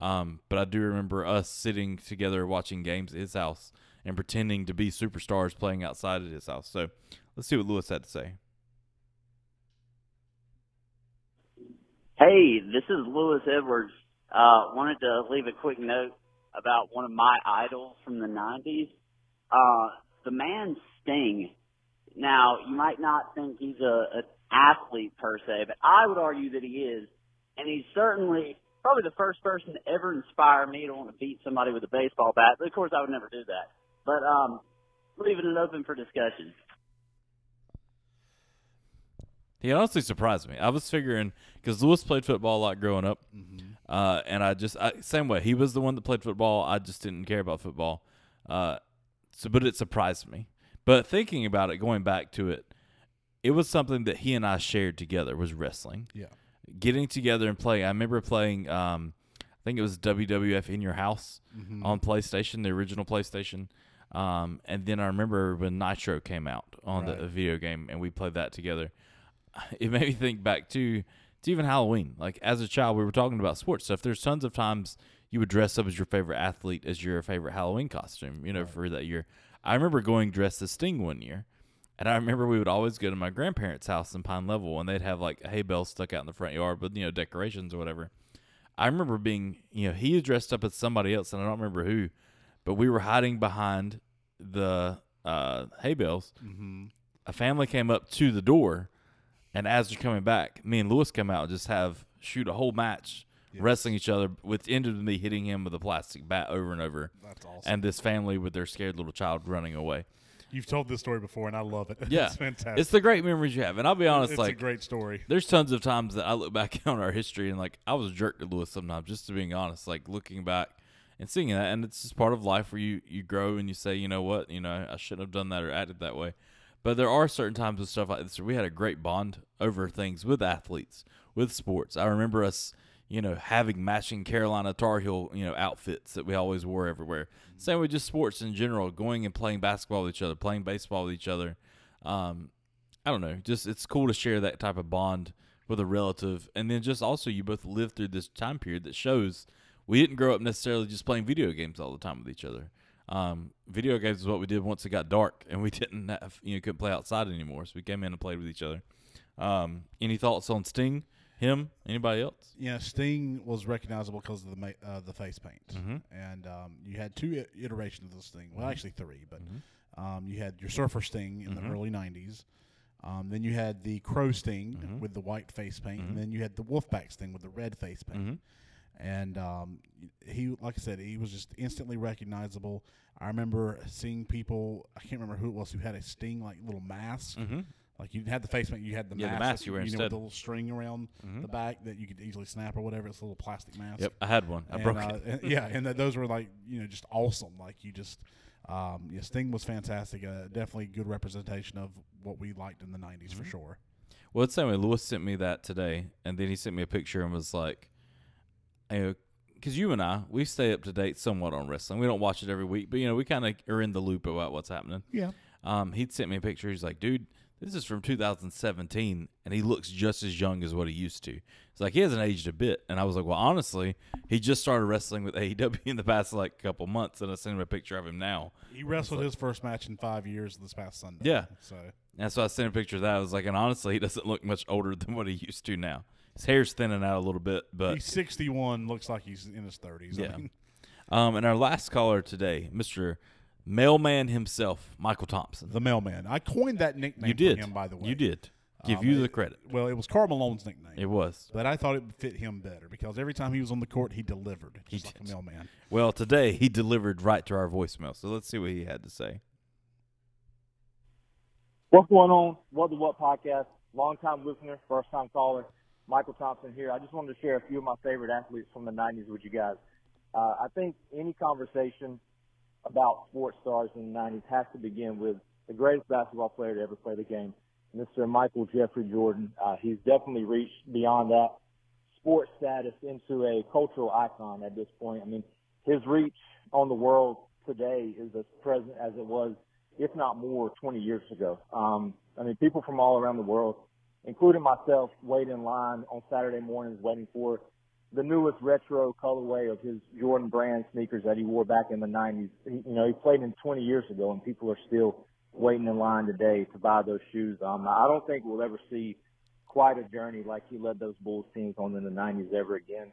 Um, but I do remember us sitting together watching games at his house and pretending to be superstars playing outside at his house. So let's see what Lewis had to say. Hey, this is Lewis Edwards. Uh, wanted to leave a quick note about one of my idols from the nineties. Uh, the man Sting. Now, you might not think he's a, an athlete per se, but I would argue that he is. And he's certainly probably the first person to ever inspire me to want to beat somebody with a baseball bat. But of course, I would never do that. But um, leaving it open for discussion. He honestly surprised me. I was figuring, because Lewis played football a lot growing up. Mm-hmm. Uh, and I just, I, same way, he was the one that played football. I just didn't care about football. Uh, so, but it surprised me. But thinking about it, going back to it, it was something that he and I shared together was wrestling. Yeah. Getting together and playing. I remember playing, um, I think it was W W F In Your House mm-hmm. on PlayStation, the original PlayStation. Um, and then I remember when Nitro came out on right. the video game and we played that together. It made me think back to, to even Halloween. Like, as a child, we were talking about sports stuff. There's tons of times you would dress up as your favorite athlete as your favorite Halloween costume, you know, right. for that year. I remember going dressed as Sting one year, and I remember we would always go to my grandparents' house in Pine Level, and they'd have, like, a hay bale stuck out in the front yard with, you know, decorations or whatever. I remember being, you know, he dressed up as somebody else, and I don't remember who, but we were hiding behind the uh, hay bales. Mm-hmm. A family came up to the door, and as they're coming back, me and Lewis come out and just have shoot a whole match. Yes. Wrestling each other with the end of me hitting him with a plastic bat over and over. That's awesome. And this family with their scared little child running away. You've told this story before, and I love it. Yeah. It's fantastic. It's the great memories you have. And I'll be honest, it's like, it's a great story. There's tons of times that I look back on our history, and, like, I was a jerk to Lewis sometimes, just to being honest, like, looking back and seeing that. And it's just part of life where you, you grow and you say, you know what, you know, I shouldn't have done that or acted that way. But there are certain times with stuff like this where we had a great bond over things with athletes, with sports. I remember us – you know, having matching Carolina Tar Heel, you know, outfits that we always wore everywhere. Mm-hmm. Same with just sports in general, going and playing basketball with each other, playing baseball with each other. Um, I don't know. Just it's cool to share that type of bond with a relative. And then just also you both lived through this time period that shows we didn't grow up necessarily just playing video games all the time with each other. Um, video games is what we did once it got dark and we didn't have, you know, couldn't play outside anymore. So we came in and played with each other. Um, any thoughts on Sting? Him? Anybody else? Yeah, Sting was recognizable because of the ma- uh, the face paint. Mm-hmm. And um, you had two iterations of the Sting. Well, actually three, but mm-hmm. um, you had your Surfer Sting in mm-hmm. the early nineties. Um, then you had the Crow Sting mm-hmm. with the white face paint. Mm-hmm. And then you had the Wolfpack Sting with the red face paint. Mm-hmm. And um, he, like I said, he was just instantly recognizable. I remember seeing people, I can't remember who it was, who had a Sting, like, little mask. Mm-hmm. Like, you didn't have the face mask, you had the yeah, mask. The mask you were you instead. Know, with the little string around mm-hmm. the back that you could easily snap or whatever. It's a little plastic mask. Yep, I had one. I and, broke uh, it. And, yeah, and th- those were, like, you know, just awesome. Like, you just, um, yeah, Sting was fantastic. Uh, definitely good representation of what we liked in the nineties mm-hmm. for sure. Well, it's the same way. Lewis sent me that today, and then he sent me a picture and was like, because you and I, we stay up to date somewhat on wrestling. We don't watch it every week, but, you know, we kind of are in the loop about what's happening. Yeah. Um, he'd sent me a picture. He's like, dude, this is from two thousand seventeen, and he looks just as young as what he used to. It's like, he hasn't aged a bit. And I was like, well, honestly, he just started wrestling with A E W in the past, like, couple months, and I sent him a picture of him now. He wrestled like, his first match in five years this past Sunday. Yeah. So. And so I sent him a picture of that. I was like, and honestly, he doesn't look much older than what he used to now. His hair's thinning out a little bit, but he's sixty-one. Looks like he's in his thirties. Yeah. I mean. Um, and our last caller today, Mister Mailman himself, Michael Thompson, the Mailman. I coined that nickname. You did. For him, by the way. You did. Give um, you it, the credit. Well, it was Karl Malone's nickname. It was, but I thought it fit him better because every time he was on the court, he delivered. He's like a mailman. Well, today he delivered right to our voicemail. So let's see what he had to say. What's going on? What the What podcast? Long-time listener, first-time caller. Michael Thompson here. I just wanted to share a few of my favorite athletes from the nineties with you guys. Uh, I think any conversation about sports stars in the nineties has to begin with the greatest basketball player to ever play the game, Mister Michael Jeffrey Jordan. Uh, he's definitely reached beyond that sports status into a cultural icon at this point. I mean, his reach on the world today is as present as it was, if not more, twenty years ago. Um, I mean, people from all around the world, including myself, wait in line on Saturday mornings waiting for the newest retro colorway of his Jordan brand sneakers that he wore back in the nineties. He, you know, he played in twenty years ago, and people are still waiting in line today to buy those shoes. Um, I don't think we'll ever see quite a journey like he led those Bulls teams on in the nineties ever again.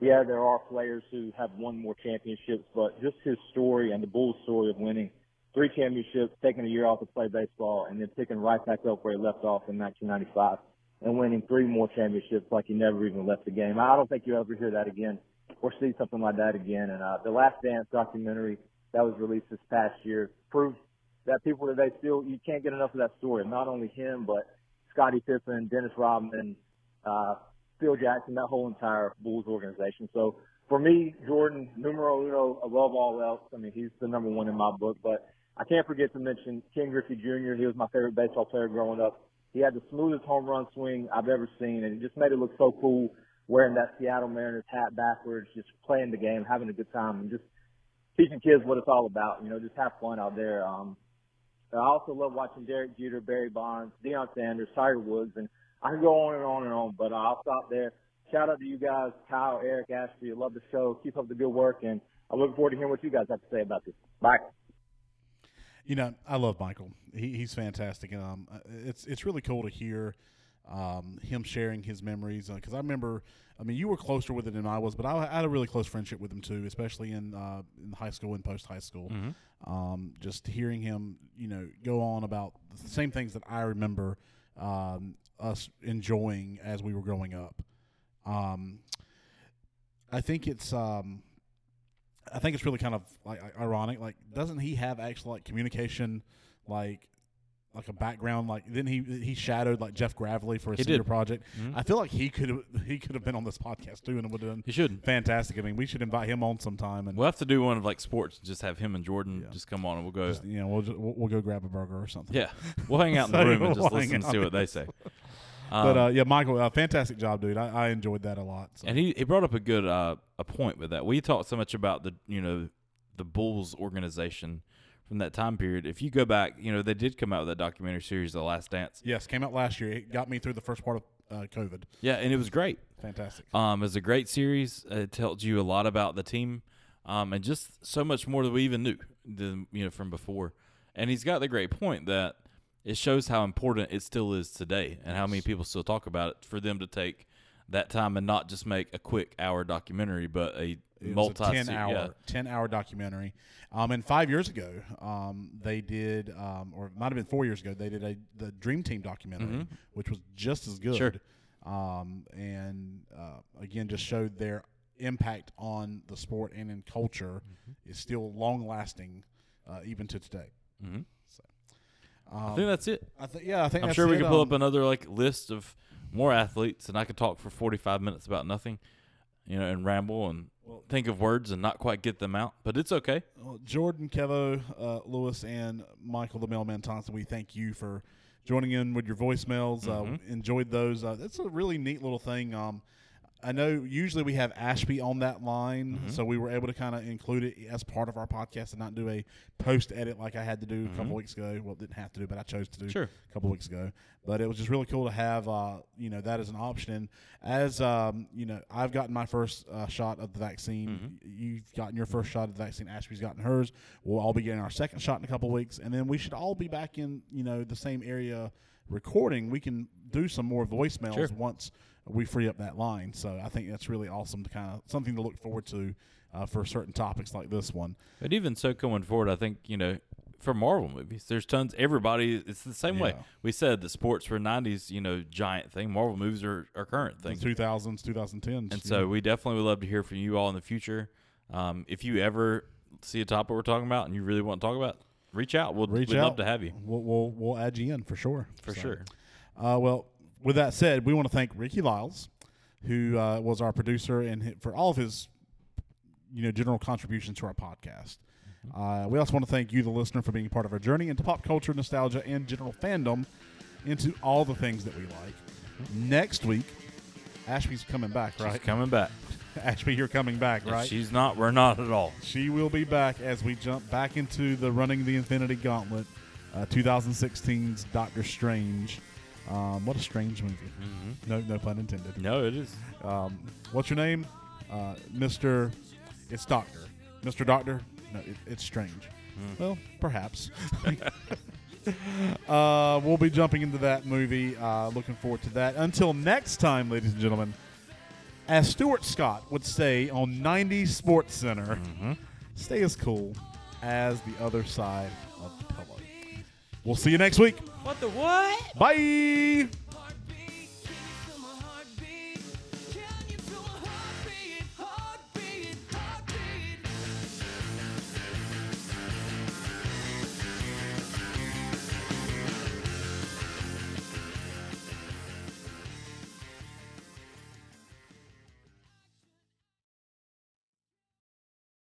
Yeah, there are players who have won more championships, but just his story and the Bulls story of winning three championships, taking a year off to play baseball, and then picking right back up where he left off in nineteen ninety-five and winning three more championships like he never even left the game. I don't think you'll ever hear that again or see something like that again. And uh, the Last Dance documentary that was released this past year proves that people today still, you can't get enough of that story. Not only him, but Scottie Pippen, Dennis Rodman, uh, Phil Jackson, that whole entire Bulls organization. So for me, Jordan, numero uno above all else. I mean, he's the number one in my book, but I can't forget to mention Ken Griffey Junior He was my favorite baseball player growing up. He had the smoothest home run swing I've ever seen, and it just made it look so cool wearing that Seattle Mariners hat backwards, just playing the game, having a good time, and just teaching kids what it's all about. You know, just have fun out there. Um, I also love watching Derek Jeter, Barry Bonds, Deion Sanders, Tiger Woods, and I can go on and on and on, but I'll stop there. Shout out to you guys, Kyle, Eric, Ashby. I love the show. Keep up the good work, and I look forward to hearing what you guys have to say about this. Bye. You know, I love Michael. He, he's fantastic. Um, it's it's really cool to hear um, him sharing his memories because uh, I remember. I mean, you were closer with it than I was, but I, I had a really close friendship with him too, especially in uh, in high school and post high school. Mm-hmm. Um, just hearing him, you know, go on about the same things that I remember um, us enjoying as we were growing up. Um, I think it's. Um, I think it's really kind of like ironic. Like, doesn't he have actual like communication, like like a background? Like, then he he shadowed like Jeff Gravely for a he senior did. project. Mm-hmm. I feel like he could he could have been on this podcast too, and would have done. He should fantastic. I mean, we should invite him on sometime, and we'll have to do one of like sports. Just have him and Jordan yeah. just come on, and we'll go. Just, you know, we'll, just, we'll we'll go grab a burger or something. Yeah, we'll hang out in so the room we'll and just listen and see what they say. But, uh, yeah, Michael, uh, fantastic job, dude. I, I enjoyed that a lot. So. And he, he brought up a good uh, a point with that. We talked so much about the, you know, the Bulls organization from that time period. If you go back, you know, they did come out with that documentary series, The Last Dance. Yes, came out last year. It got me through the first part of uh, COVID. Yeah, and it was great. Fantastic. Um, it was a great series. It tells you a lot about the team um, and just so much more than we even knew, than, you know, from before. And he's got the great point that it shows how important it still is today and how many people still talk about it for them to take that time and not just make a quick hour documentary, but a multi ten hour documentary. Um, and five years ago, um, they did, um, or it might've been four years ago, they did a, the Dream Team documentary, mm-hmm. which was just as good. Sure. Um, and, uh, again, just showed their impact on the sport and in culture mm-hmm. is still long-lasting uh, even to today. Mm-hmm. So, um, I think that's it. I th- yeah, I think I'm that's sure we it. can pull um, up another like list of more athletes, and I could talk for forty-five minutes about nothing, you know, and ramble and well, think of words and not quite get them out, but it's okay. Well, Jordan, Kevo, uh, Lewis, and Michael the Mailman Thompson, we thank you for joining in with your voicemails. Mm-hmm. Uh, enjoyed those. Uh, that's a really neat little thing. Um, I know usually we have Ashby on that line, mm-hmm. so we were able to kind of include it as part of our podcast and not do a post-edit like I had to do mm-hmm. a couple weeks ago. Well, didn't have to do, but I chose to do sure. a couple weeks ago. But it was just really cool to have, uh, you know, that as an option. And as, um, you know, I've gotten my first uh, shot of the vaccine. Mm-hmm. You've gotten your first shot of the vaccine. Ashby's gotten hers. We'll all be getting our second shot in a couple weeks. And then we should all be back in, you know, the same area recording. We can do some more voicemails sure. once we free up that line. So I think that's really awesome to kind of something to look forward to uh, for certain topics like this one. But even so going forward, I think, you know, for Marvel movies, there's tons. Everybody, it's the same yeah. way. We said that sports were nineties, you know, giant thing. Marvel movies are, are current things. two thousands, twenty tens And yeah. so we definitely would love to hear from you all in the future. Um, if you ever see a topic we're talking about and you really want to talk about, reach out. We'll, reach we'd out. love to have you. We'll, we'll, we'll add you in for sure. For so. sure. Uh, well, with that said, we want to thank Ricky Lyles, who uh, was our producer, and for all of his, you know, general contributions to our podcast. Mm-hmm. Uh, we also want to thank you, the listener, for being part of our journey into pop culture, nostalgia, and general fandom, into all the things that we like. Mm-hmm. Next week, Ashby's coming back, right? She's coming back. Ashby, you're coming back, right? If she's not, we're not at all. She will be back as we jump back into the Running the Infinity Gauntlet, uh, twenty sixteen's Doctor Strange. Um, what a strange movie. Mm-hmm. No, no pun intended. No, it is. Um, what's your name? Uh, Mister It's Doctor. Mister Doctor? No, it, it's strange. Mm. Well, perhaps. uh, we'll be jumping into that movie. Uh, looking forward to that. Until next time, ladies and gentlemen, as Stuart Scott would say on nineties Sports Center, mm-hmm. stay as cool as the other side of the pillow. We'll see you next week. What the what? Bye.